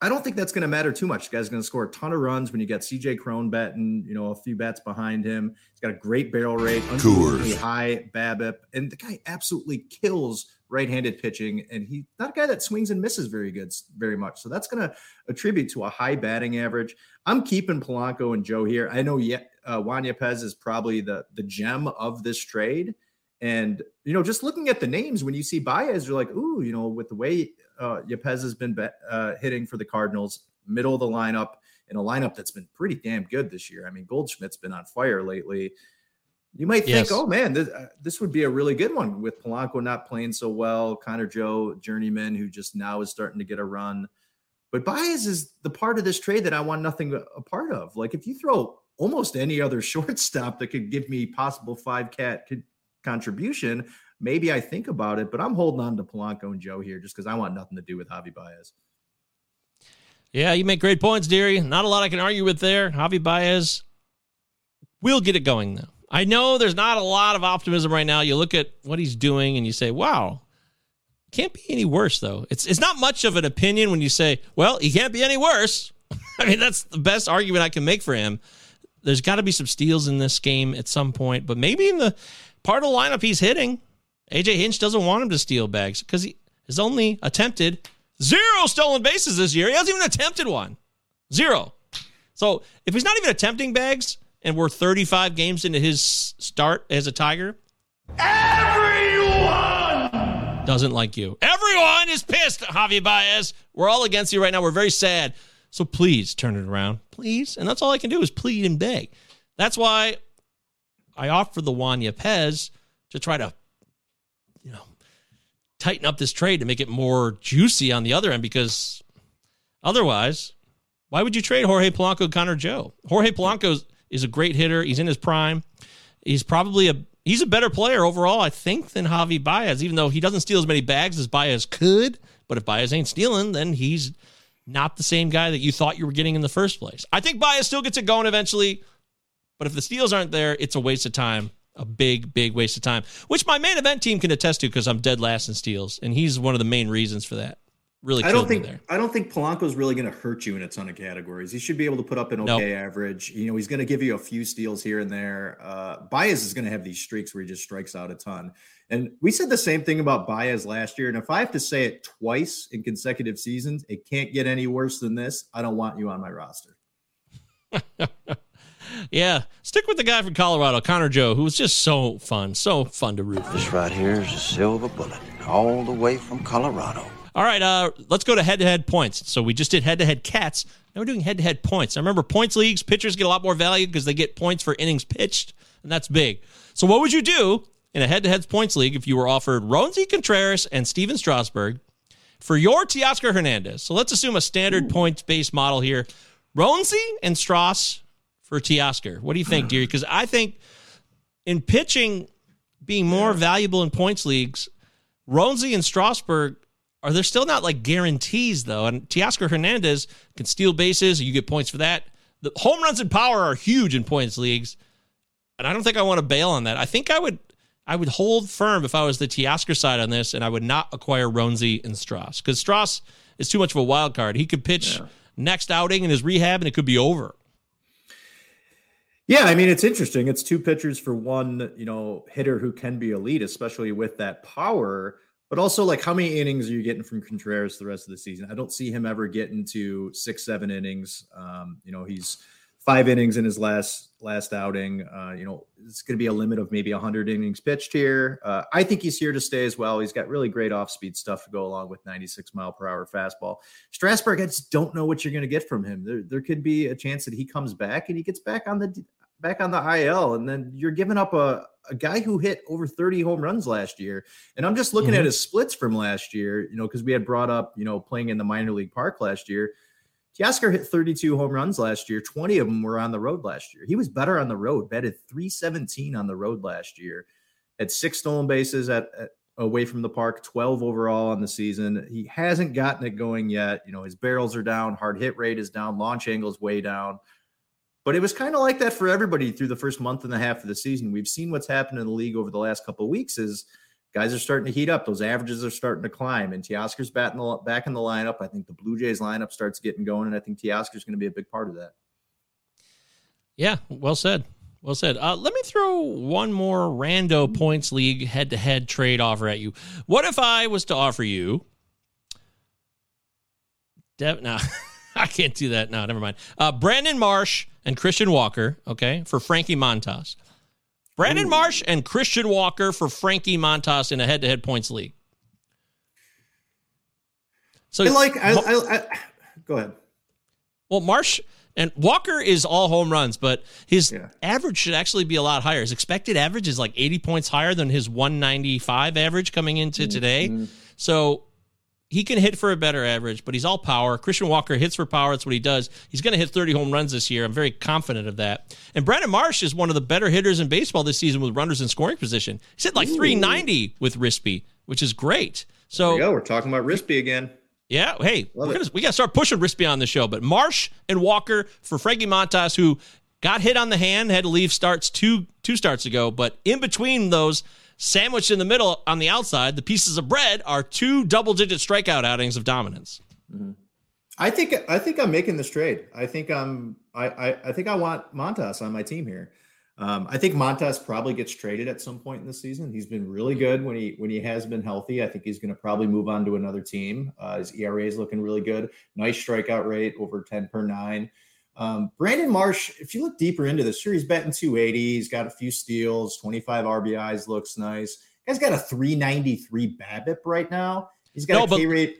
I don't think that's going to matter too much. The guy's going to score a ton of runs when you got C J Cron batting, you know, a few bats behind him. He's got a great barrel rate, unbelievably high BABIP, and the guy absolutely kills right-handed pitching, and he's not a guy that swings and misses very good, very much. So that's going to attribute to a high batting average. I'm keeping Polanco and Joe here. I know yet. Uh, Juan Yepez is probably the, the gem of this trade. And, you know, just looking at the names, when you see Baez, you're like, ooh, you know, with the way uh, Yepez has been be- uh, hitting for the Cardinals, middle of the lineup, in a lineup that's been pretty damn good this year. I mean, Goldschmidt's been on fire lately. You might think, yes. oh, man, this, uh, this would be a really good one with Polanco not playing so well, Connor Joe, journeyman, who just now is starting to get a run. But Baez is the part of this trade that I want nothing a part of. Like, if you throw almost any other shortstop that could give me possible five cat contribution, maybe I think about it, but I'm holding on to Polanco and Joe here just because I want nothing to do with Javi Baez. Yeah, you make great points, Deary. Not a lot I can argue with there. Javi Baez will get it going, though. I know there's not a lot of optimism right now. You look at what he's doing and you say, wow, can't be any worse, though. It's, it's not much of an opinion when you say, well, he can't be any worse. I mean, that's the best argument I can make for him. There's got to be some steals in this game at some point, but maybe in the part of the lineup he's hitting, A J Hinch doesn't want him to steal bags because he has only attempted zero stolen bases this year. He hasn't even attempted one. Zero. So if he's not even attempting bags and we're thirty-five games into his start as a Tiger, everyone doesn't like you. Everyone is pissed, Javi Baez. We're all against you right now. We're very sad. So please turn it around, please. And that's all I can do is plead and beg. That's why I offered the Juan Yepez to try to, you know, tighten up this trade to make it more juicy on the other end, because otherwise, why would you trade Jorge Polanco, Connor Joe? Jorge Polanco is a great hitter. He's in his prime. He's probably a, he's a better player overall, I think, than Javi Baez, even though he doesn't steal as many bags as Baez could. But if Baez ain't stealing, then he's not the same guy that you thought you were getting in the first place. I think Baez still gets it going eventually, but if the steals aren't there, it's a waste of time. A big, big waste of time, which my main event team can attest to because I'm dead last in steals, and he's one of the main reasons for that. Really, I don't think there. I don't think Polanco's really going to hurt you in a ton of categories. He should be able to put up an okay nope. average. You know, he's going to give you a few steals here and there. Uh, Baez is going to have these streaks where he just strikes out a ton. And we said the same thing about Baez last year. And if I have to say it twice in consecutive seasons, it can't get any worse than this. I don't want you on my roster. Yeah, stick with the guy from Colorado, Connor Joe, who was just so fun, so fun to root for. This right here is a silver bullet, all the way from Colorado. All right, uh, let's go to head-to-head points. So we just did head-to-head cats. Now we're doing head-to-head points. I remember points leagues, pitchers get a lot more value because they get points for innings pitched, and that's big. So what would you do in a head-to-head points league if you were offered Ronzi Contreras and Steven Strasburg for your Teoscar Hernandez? So let's assume a standard Ooh. points-based model here. Ronzi and Strasburg for Teoscar. What do you think, Deary? Because I think in pitching being more yeah. valuable in points leagues, Ronzi and Strasburg are they're still not like guarantees, though. And Teoscar Hernandez can steal bases. You get points for that. The home runs and power are huge in points leagues. And I don't think I want to bail on that. I think I would I would hold firm if I was the Teoscar side on this, and I would not acquire Ronzi and Strasburg. Because Strasburg is too much of a wild card. He could pitch yeah. next outing in his rehab, and it could be over. Yeah, I mean, it's interesting. It's two pitchers for one, you know, hitter who can be elite, especially with that power. But also, like, how many innings are you getting from Contreras the rest of the season? I don't see him ever getting to six, seven innings. Um, you know, he's five innings in his last last outing. Uh, you know, it's going to be a limit of maybe one hundred innings pitched here. Uh, I think he's here to stay as well. He's got really great off-speed stuff to go along with ninety-six mile per hour fastball. Strasburg, I just don't know what you're going to get from him. There, there could be a chance that he comes back and he gets back on the back on the I L, and then you're giving up a, a guy who hit over thirty home runs last year. And I'm just looking mm-hmm. at his splits from last year, you know, because we had brought up, you know, playing in the minor league park last year. Teoscar hit thirty-two home runs last year. twenty of them were on the road last year. He was better on the road, batted three seventeen on the road last year. Had six stolen bases at, at away from the park, twelve overall on the season. He hasn't gotten it going yet. You know, his barrels are down, hard hit rate is down, launch angle's way down. But it was kind of like that for everybody through the first month and a half of the season. We've seen what's happened in the league over the last couple of weeks is guys are starting to heat up. Those averages are starting to climb, and Teoscar's back in the, back in the lineup. I think the Blue Jays lineup starts getting going, and I think Teoscar's going to be a big part of that. Yeah, well said. Well said. Uh, let me throw one more rando points league head-to-head trade offer at you. What if I was to offer you Dev- – no, I can't do that. No, never mind. Uh, Brandon Marsh and Christian Walker, okay, for Frankie Montas. Brandon Ooh. Marsh and Christian Walker for Frankie Montas in a head-to-head points league. So, and like, I, I, I, go ahead. Well, Marsh and Walker is all home runs, but his yeah. average should actually be a lot higher. His expected average is like eighty points higher than his one ninety-five average coming into mm-hmm. today. So he can hit for a better average, but he's all power. Christian Walker hits for power. That's what he does. He's going to hit thirty home runs this year. I'm very confident of that. And Brandon Marsh is one of the better hitters in baseball this season with runners in scoring position. He's hit like Ooh. three ninety with Rispy, which is great. So yeah, we we're talking about Rispy again. Yeah. Hey, we're gonna, we got to start pushing Rispy on the show, but Marsh and Walker for Frankie Montas, who got hit on the hand, had to leave starts two, two starts ago, but in between those, sandwiched in the middle on the outside, the pieces of bread are two double-digit strikeout outings of dominance. Mm-hmm. I think I think I'm making this trade. I think I'm I I, I think I want Montas on my team here. Um, I think Montas probably gets traded at some point in the season. He's been really good when he when he has been healthy. I think he's going to probably move on to another team. Uh, his E R A is looking really good. Nice strikeout rate, over ten per nine. Um, Brandon Marsh, if you look deeper into this, sure, he's batting two eighty. He's got a few steals, twenty-five R B Is, looks nice. Guy's got a three ninety-three BABIP right now. He's got no, a K rate.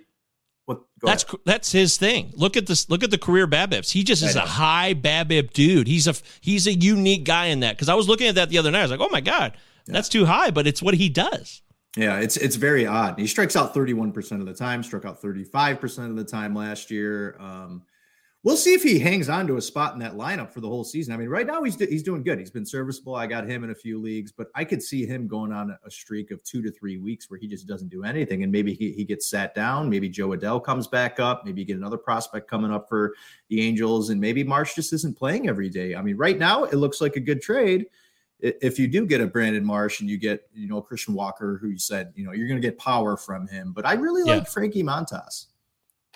What, that's ahead. That's his thing. Look at this. Look at the career BABIPs. He just is a high BABIP dude. He's a he's a unique guy in that because I was looking at that the other night. I was like, oh my god, yeah. that's too high, but it's what he does. Yeah, it's it's very odd. He strikes out thirty-one percent of the time. Struck out thirty-five percent of the time last year. Um, We'll see if he hangs on to a spot in that lineup for the whole season. I mean, right now he's do, he's doing good. He's been serviceable. I got him in a few leagues, but I could see him going on a streak of two to three weeks where he just doesn't do anything. And maybe he, he gets sat down. Maybe Joe Adell comes back up. Maybe you get another prospect coming up for the Angels. And maybe Marsh just isn't playing every day. I mean, right now it looks like a good trade. If you do get a Brandon Marsh and you get, you know, Christian Walker, who you said, you know, you're going to get power from him. But I really yeah. like Frankie Montas.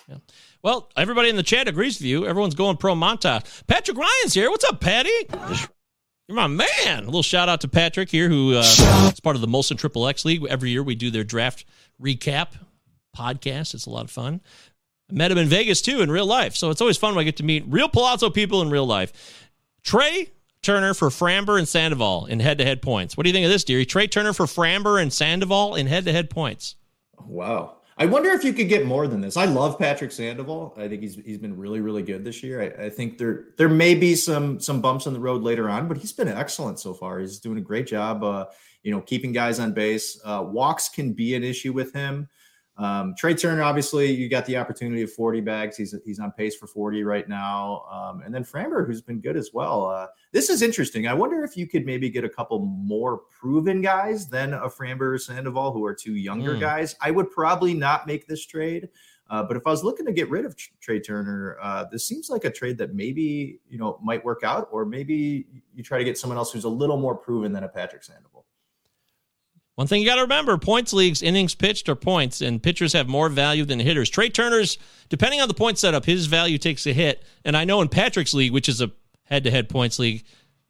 Yeah. Well, everybody in the chat agrees with you. Everyone's going pro Montas. Patrick Ryan's here. What's up, Patty? You're my man. A little shout out to Patrick here, who uh, is part of the Molson Triple X League. Every year we do their draft recap podcast. It's a lot of fun. I met him in Vegas, too, in real life. So it's always fun when I get to meet real Palazzo people in real life. Trey Turner for Framber and Sandoval in head-to-head points. What do you think of this, dearie? Trey Turner for Framber and Sandoval in head-to-head points. Wow. I wonder if you could get more than this. I love Patrick Sandoval. I think he's he's been really, really good this year. I, I think there there may be some some bumps in the road later on, but he's been excellent so far. He's doing a great job, uh, you know, keeping guys on base. Uh, walks can be an issue with him. Um, Trey Turner, obviously, you got the opportunity of forty bags. He's he's on pace for forty right now. Um, and then Framber, who's been good as well. Uh, this is interesting. I wonder if you could maybe get a couple more proven guys than a Framber or Sandoval, who are two younger mm. guys. I would probably not make this trade. Uh, but if I was looking to get rid of Trey Turner, uh, this seems like a trade that maybe, you know, might work out. Or maybe you try to get someone else who's a little more proven than a Patrick Sandoval. One thing you got to remember, points leagues, innings pitched are points, and pitchers have more value than hitters. Trey Turner's, depending on the point setup, his value takes a hit. And I know in Patrick's league, which is a head-to-head points league,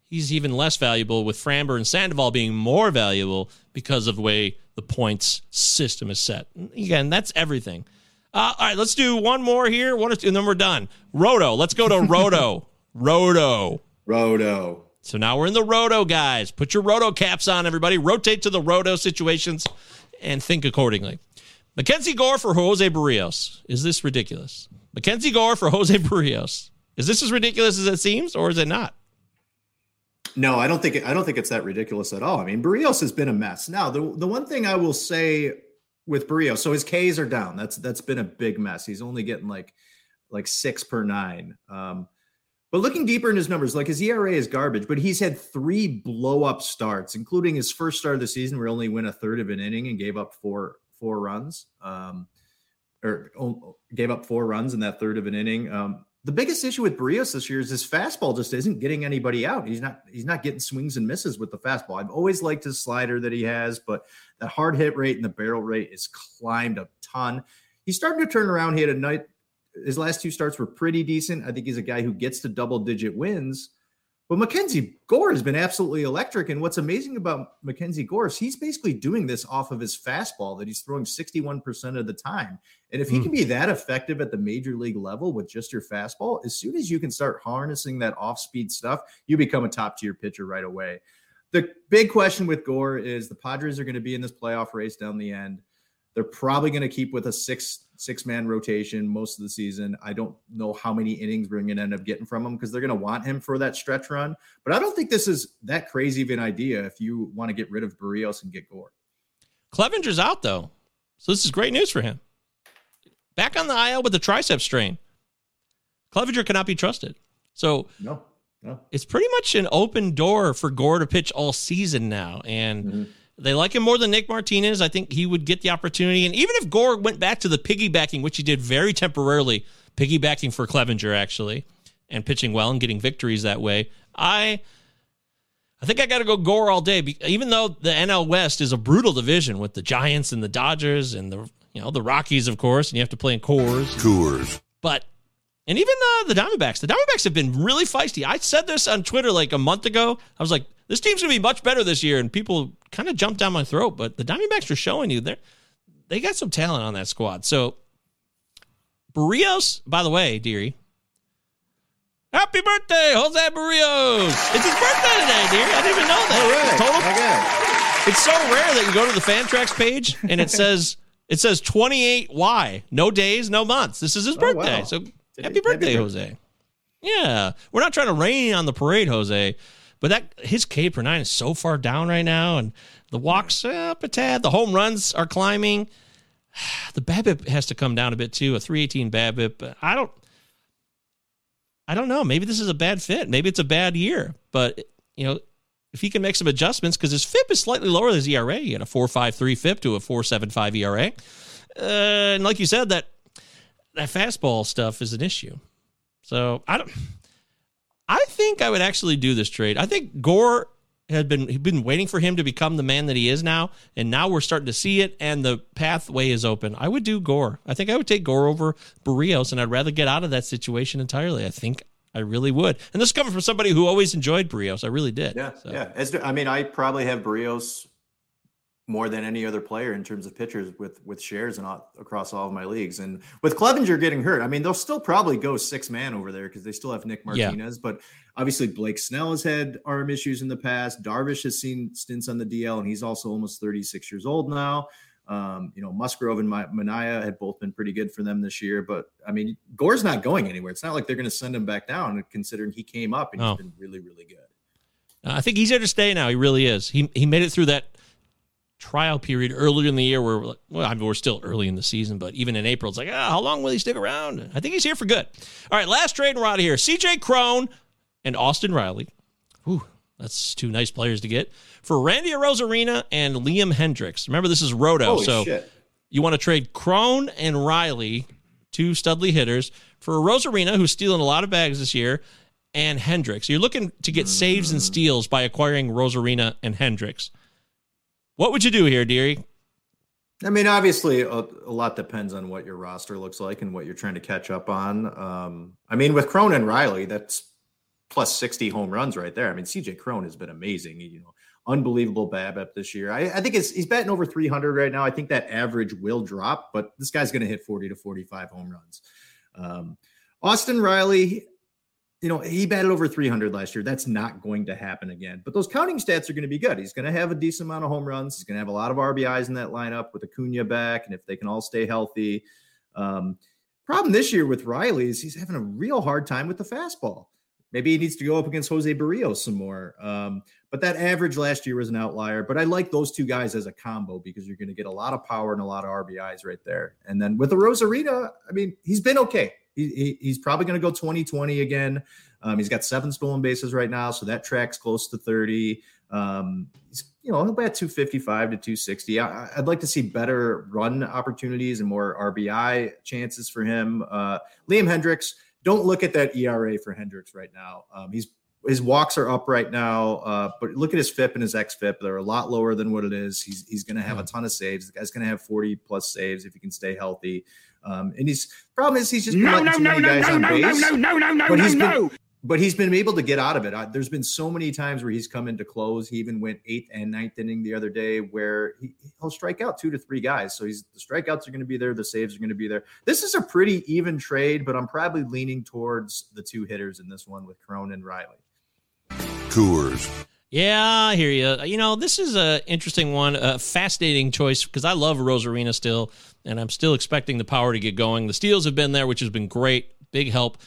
he's even less valuable, with Framber and Sandoval being more valuable because of the way the points system is set. Again, that's everything. Uh, all right, let's do one more here, one or two, and then we're done. Roto. Let's go to Roto. Roto. Roto. So now we're in the Roto, guys. Put your Roto caps on, everybody. Rotate to the Roto situations and think accordingly. Mackenzie Gore for Jose Barrios. Is this ridiculous? Mackenzie Gore for Jose Barrios. Is this as ridiculous as it seems, or is it not? No, I don't think I don't think it's that ridiculous at all. I mean, Barrios has been a mess. Now, the the one thing I will say with Barrios, so his Ks are down. That's that's been a big mess. He's only getting like like six per nine. Um, But looking deeper in his numbers, like his E R A is garbage, but he's had three blow-up starts, including his first start of the season where he only went a third of an inning and gave up four four runs, um, or oh, gave up four runs in that third of an inning. Um, the biggest issue with Barrios this year is his fastball just isn't getting anybody out. He's not he's not getting swings and misses with the fastball. I've always liked his slider that he has, but the hard hit rate and the barrel rate has climbed a ton. He's starting to turn around. He had a night. His last two starts were pretty decent. I think he's a guy who gets to double-digit wins. But Mackenzie Gore has been absolutely electric. And what's amazing about Mackenzie Gore is he's basically doing this off of his fastball that he's throwing sixty-one percent of the time. And if he mm. can be that effective at the major league level with just your fastball, as soon as you can start harnessing that off-speed stuff, you become a top-tier pitcher right away. The big question with Gore is the Padres are going to be in this playoff race down the end. They're probably going to keep with a six six-man rotation most of the season. I don't know how many innings we're going to end up getting from him because they're going to want him for that stretch run. But I don't think this is that crazy of an idea if you want to get rid of Barrios and get Gore. Clevenger's out, though. So this is great news for him. Back on the I L with the tricep strain. Clevenger cannot be trusted. So no, no. It's pretty much an open door for Gore to pitch all season now. And mm-hmm. They like him more than Nick Martinez. I think he would get the opportunity. And even if Gore went back to the piggybacking, which he did very temporarily, piggybacking for Clevenger, actually, and pitching well and getting victories that way, I I think I got to go Gore all day. Even though the N L West is a brutal division with the Giants and the Dodgers and the you know the Rockies, of course, and you have to play in Coors. Coors. But, and even uh, the Diamondbacks. The Diamondbacks have been really feisty. I said this on Twitter like a month ago. I was like, this team's going to be much better this year, and people kind of jumped down my throat, but the Diamondbacks are showing you they're, they got some talent on that squad. So, Barrios, by the way, dearie, happy birthday, Jose Barrios. It's his birthday today, dearie. I didn't even know that. All right. It's, total, okay. It's so rare that you go to the Fantrax page, and it says it says twenty-eight Y, no days, no months. This is his birthday. Oh, wow. So, happy, happy birthday, birthday, Jose. Yeah. We're not trying to rain on the parade, Jose. But that his K per nine is so far down right now, and the walks up a tad. The home runs are climbing. The BABIP has to come down a bit too. A three eighteen BABIP. I don't. I don't know. Maybe this is a bad fit. Maybe it's a bad year. But, you know, if he can make some adjustments, because his F I P is slightly lower than his E R A. He had a four point five three F I P to a four point seven five E R A. Uh, and like you said, that that fastball stuff is an issue. So I don't. I think I would actually do this trade. I think Gore had been he'd been waiting for him to become the man that he is now, and now we're starting to see it, and the pathway is open. I would do Gore. I think I would take Gore over Barrios, and I'd rather get out of that situation entirely. I think I really would. And this is coming from somebody who always enjoyed Barrios. I really did. Yeah, so. yeah. As, I mean, I probably have Barrios more than any other player in terms of pitchers with with shares and all, across all of my leagues. And with Clevinger getting hurt, I mean, they'll still probably go six man over there because they still have Nick Martinez. Yeah. But obviously Blake Snell has had arm issues in the past. Darvish has seen stints on the D L, and he's also almost thirty-six years old now. Um, you know, Musgrove and Manaea had both been pretty good for them this year. But, I mean, Gore's not going anywhere. It's not like they're going to send him back down, considering he came up and oh. he's been really, really good. Uh, I think he's here to stay now. He really is. He he made it through that trial period earlier in the year where, well, I mean, we're still early in the season, but even in April, it's like, ah, how long will he stick around? I think he's here for good. All right, last trade, and we're out of here. C J Cron and Austin Riley. Ooh, that's two nice players to get. For Randy Arozarena and Liam Hendricks. Remember, this is Roto, Holy so shit. You want to trade Cron and Riley, two studly hitters, for Arozarena, who's stealing a lot of bags this year, and Hendricks. You're looking to get mm-hmm. saves and steals by acquiring Arozarena and Hendricks. What would you do here, Deary? I mean, obviously, a, a lot depends on what your roster looks like and what you're trying to catch up on. Um, I mean, with Cron and Riley, that's plus sixty home runs right there. I mean, C J Cron has been amazing. You know, unbelievable BABIP this year. I, I think it's, he's batting over three hundred right now. I think that average will drop, but this guy's going to hit forty to forty-five home runs. Um, Austin Riley, you know, he batted over three hundred last year. That's not going to happen again. But those counting stats are going to be good. He's going to have a decent amount of home runs. He's going to have a lot of R B Is in that lineup with Acuna back, and if they can all stay healthy. Um, problem this year with Riley is he's having a real hard time with the fastball. Maybe he needs to go up against Jose Barrios some more. Um, but that average last year was an outlier. But I like those two guys as a combo because you're going to get a lot of power and a lot of R B Is right there. And then with the Arozarena, I mean, he's been okay. He, he's probably going to go twenty twenty again. Um, he's got seven stolen bases right now, so that tracks close to thirty. Um, he's, you know, he'll be at two fifty-five to two sixty. I, I'd like to see better run opportunities and more R B I chances for him. Uh, Liam Hendricks, don't look at that E R A for Hendricks right now. Um, he's his walks are up right now, uh, but look at his F I P and his X F I P. They're a lot lower than what it is. He's he's going to have a ton of saves. The guy's going to have forty plus saves if he can stay healthy. Um, and his problem is he's just no, no, no, no, no, no, base, no, no, no, no, no, no, no. But he's been able to get out of it. I, there's been so many times where he's come into close. He even went eighth and ninth inning the other day where he, he'll strike out two to three guys. So he's the strikeouts are going to be there. The saves are going to be there. This is a pretty even trade, but I'm probably leaning towards the two hitters in this one with Cron and Riley. Coors. Yeah, I hear you. You know, this is an interesting one, a fascinating choice because I love Arozarena still, and I'm still expecting the power to get going. The steals have been there, which has been great, big help.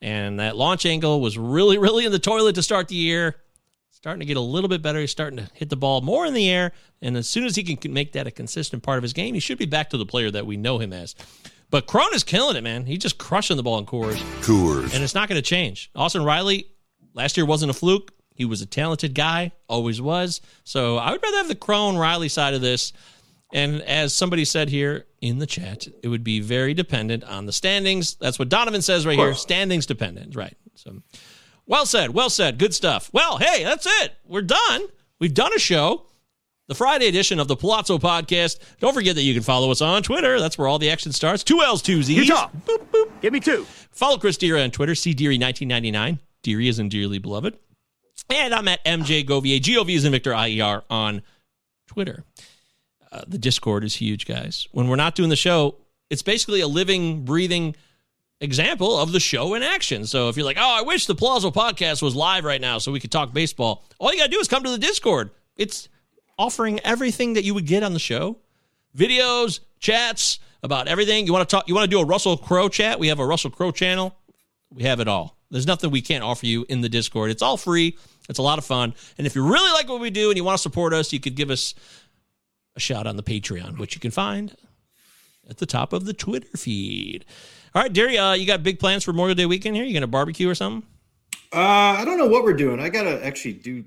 And that launch angle was really, really in the toilet to start the year. Starting to get a little bit better. He's starting to hit the ball more in the air. And as soon as he can make that a consistent part of his game, he should be back to the player that we know him as. But Cron is killing it, man. He's just crushing the ball in Coors. Coors. And it's not going to change. Austin Riley, last year wasn't a fluke. He was a talented guy, always was. So I would rather have the Cron-Riley side of this. And as somebody said here in the chat, it would be very dependent on the standings. That's what Donovan says right here. Standings dependent, right? So, well said, well said. Good stuff. Well, hey, that's it. We're done. We've done a show. The Friday edition of the Palazzo Podcast. Don't forget that you can follow us on Twitter. That's where all the action starts. Two L's, two Z's. Utah. Boop, boop. Give me two. Follow Chris Deary on Twitter. C Deary nineteen ninety-nine. Deary is in Dearly Beloved. And I'm at M J Govier. G O V is in Victor I E R on Twitter. Uh, the Discord is huge, guys. When we're not doing the show, it's basically a living, breathing example of the show in action. So if you're like, oh, I wish the Palazzo Podcast was live right now so we could talk baseball, all you got to do is come to the Discord. It's offering everything that you would get on the show. Videos, chats about everything. You want to talk? You want to do a Russell Crowe chat? We have a Russell Crowe channel. We have it all. There's nothing we can't offer you in the Discord. It's all free. It's a lot of fun. And if you really like what we do and you want to support us, you could give us a shout on the Patreon, which you can find at the top of the Twitter feed. All right, Deary, uh, you got big plans for Memorial Day weekend here? You going to barbecue or something? Uh, I don't know what we're doing. I got to actually do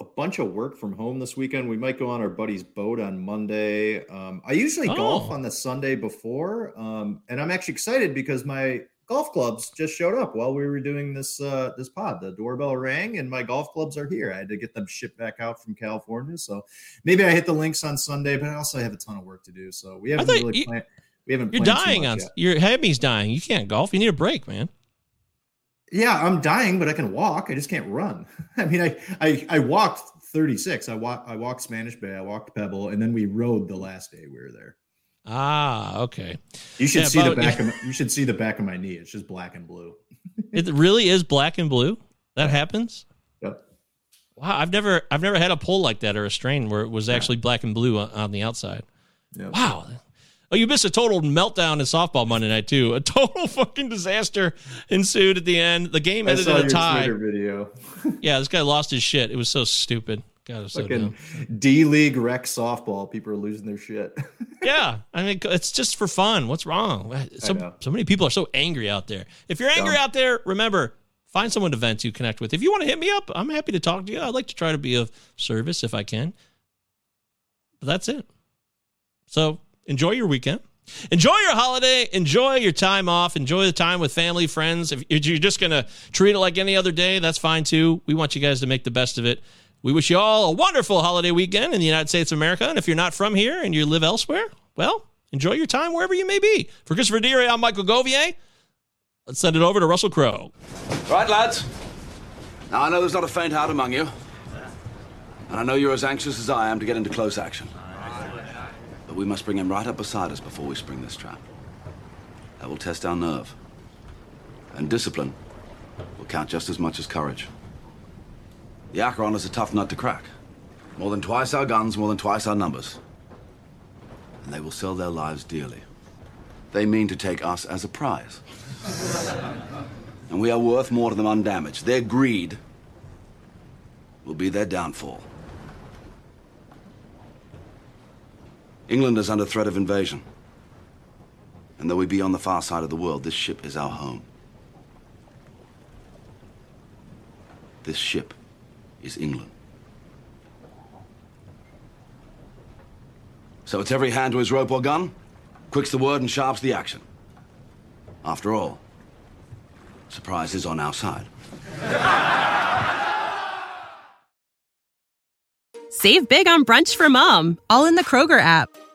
a bunch of work from home this weekend. We might go on our buddy's boat on Monday. Um, I usually oh. golf on the Sunday before, um, and I'm actually excited because my golf clubs just showed up while we were doing this uh, this pod. The doorbell rang, and my golf clubs are here. I had to get them shipped back out from California, so maybe I hit the links on Sunday, but I also have a ton of work to do. So we haven't really you, planned. We haven't. You're dying on yet. Your Hebby's dying. You can't golf. You need a break, man. Yeah, I'm dying, but I can walk. I just can't run. I mean, I I, I walked thirty-six. I, wa- I walked Spanish Bay. I walked Pebble, and then we rode the last day we were there. Ah, okay. You should yeah, see but, the back. Yeah. Of, you should see the back of my knee. It's just black and blue. It really is black and blue. That happens. Yep. Wow, I've never I've never had a pull like that or a strain where it was actually yeah. black and blue on, on the outside. Yep. Wow. Oh, you missed a total meltdown in softball Monday night, too. A total fucking disaster ensued at the end. The game ended in a tie. I saw your Twitter video. Yeah, this guy lost his shit. It was so stupid. God, it was so dumb. D-League rec softball. People are losing their shit. Yeah, I mean, it's just for fun. What's wrong? So, so many people are so angry out there. If you're angry Dumb. out there, remember, find someone to vent to, connect with. If you want to hit me up, I'm happy to talk to you. I'd like to try to be of service if I can. But that's it. So... enjoy your weekend. Enjoy your holiday. Enjoy your time off. Enjoy the time with family, friends. If you're just going to treat it like any other day, that's fine too. We want you guys to make the best of it. We wish you all a wonderful holiday weekend in the United States of America. And if you're not from here and you live elsewhere, well, enjoy your time wherever you may be. For Christopher Deary, I'm Michael Govier. Let's send it over to Russell Crowe. Right, lads. Now, I know there's not a faint heart among you. And I know you're as anxious as I am to get into close action. But we must bring him right up beside us before we spring this trap. That will test our nerve. And discipline will count just as much as courage. The Acheron is a tough nut to crack. More than twice our guns, more than twice our numbers. And they will sell their lives dearly. They mean to take us as a prize. And we are worth more to them undamaged. Their greed will be their downfall. England is under threat of invasion. And though we be on the far side of the world, this ship is our home. This ship is England. So it's every hand to his rope or gun, quick's the word and sharp's the action. After all, surprise is on our side. Save big on brunch for Mom, all in the Kroger app.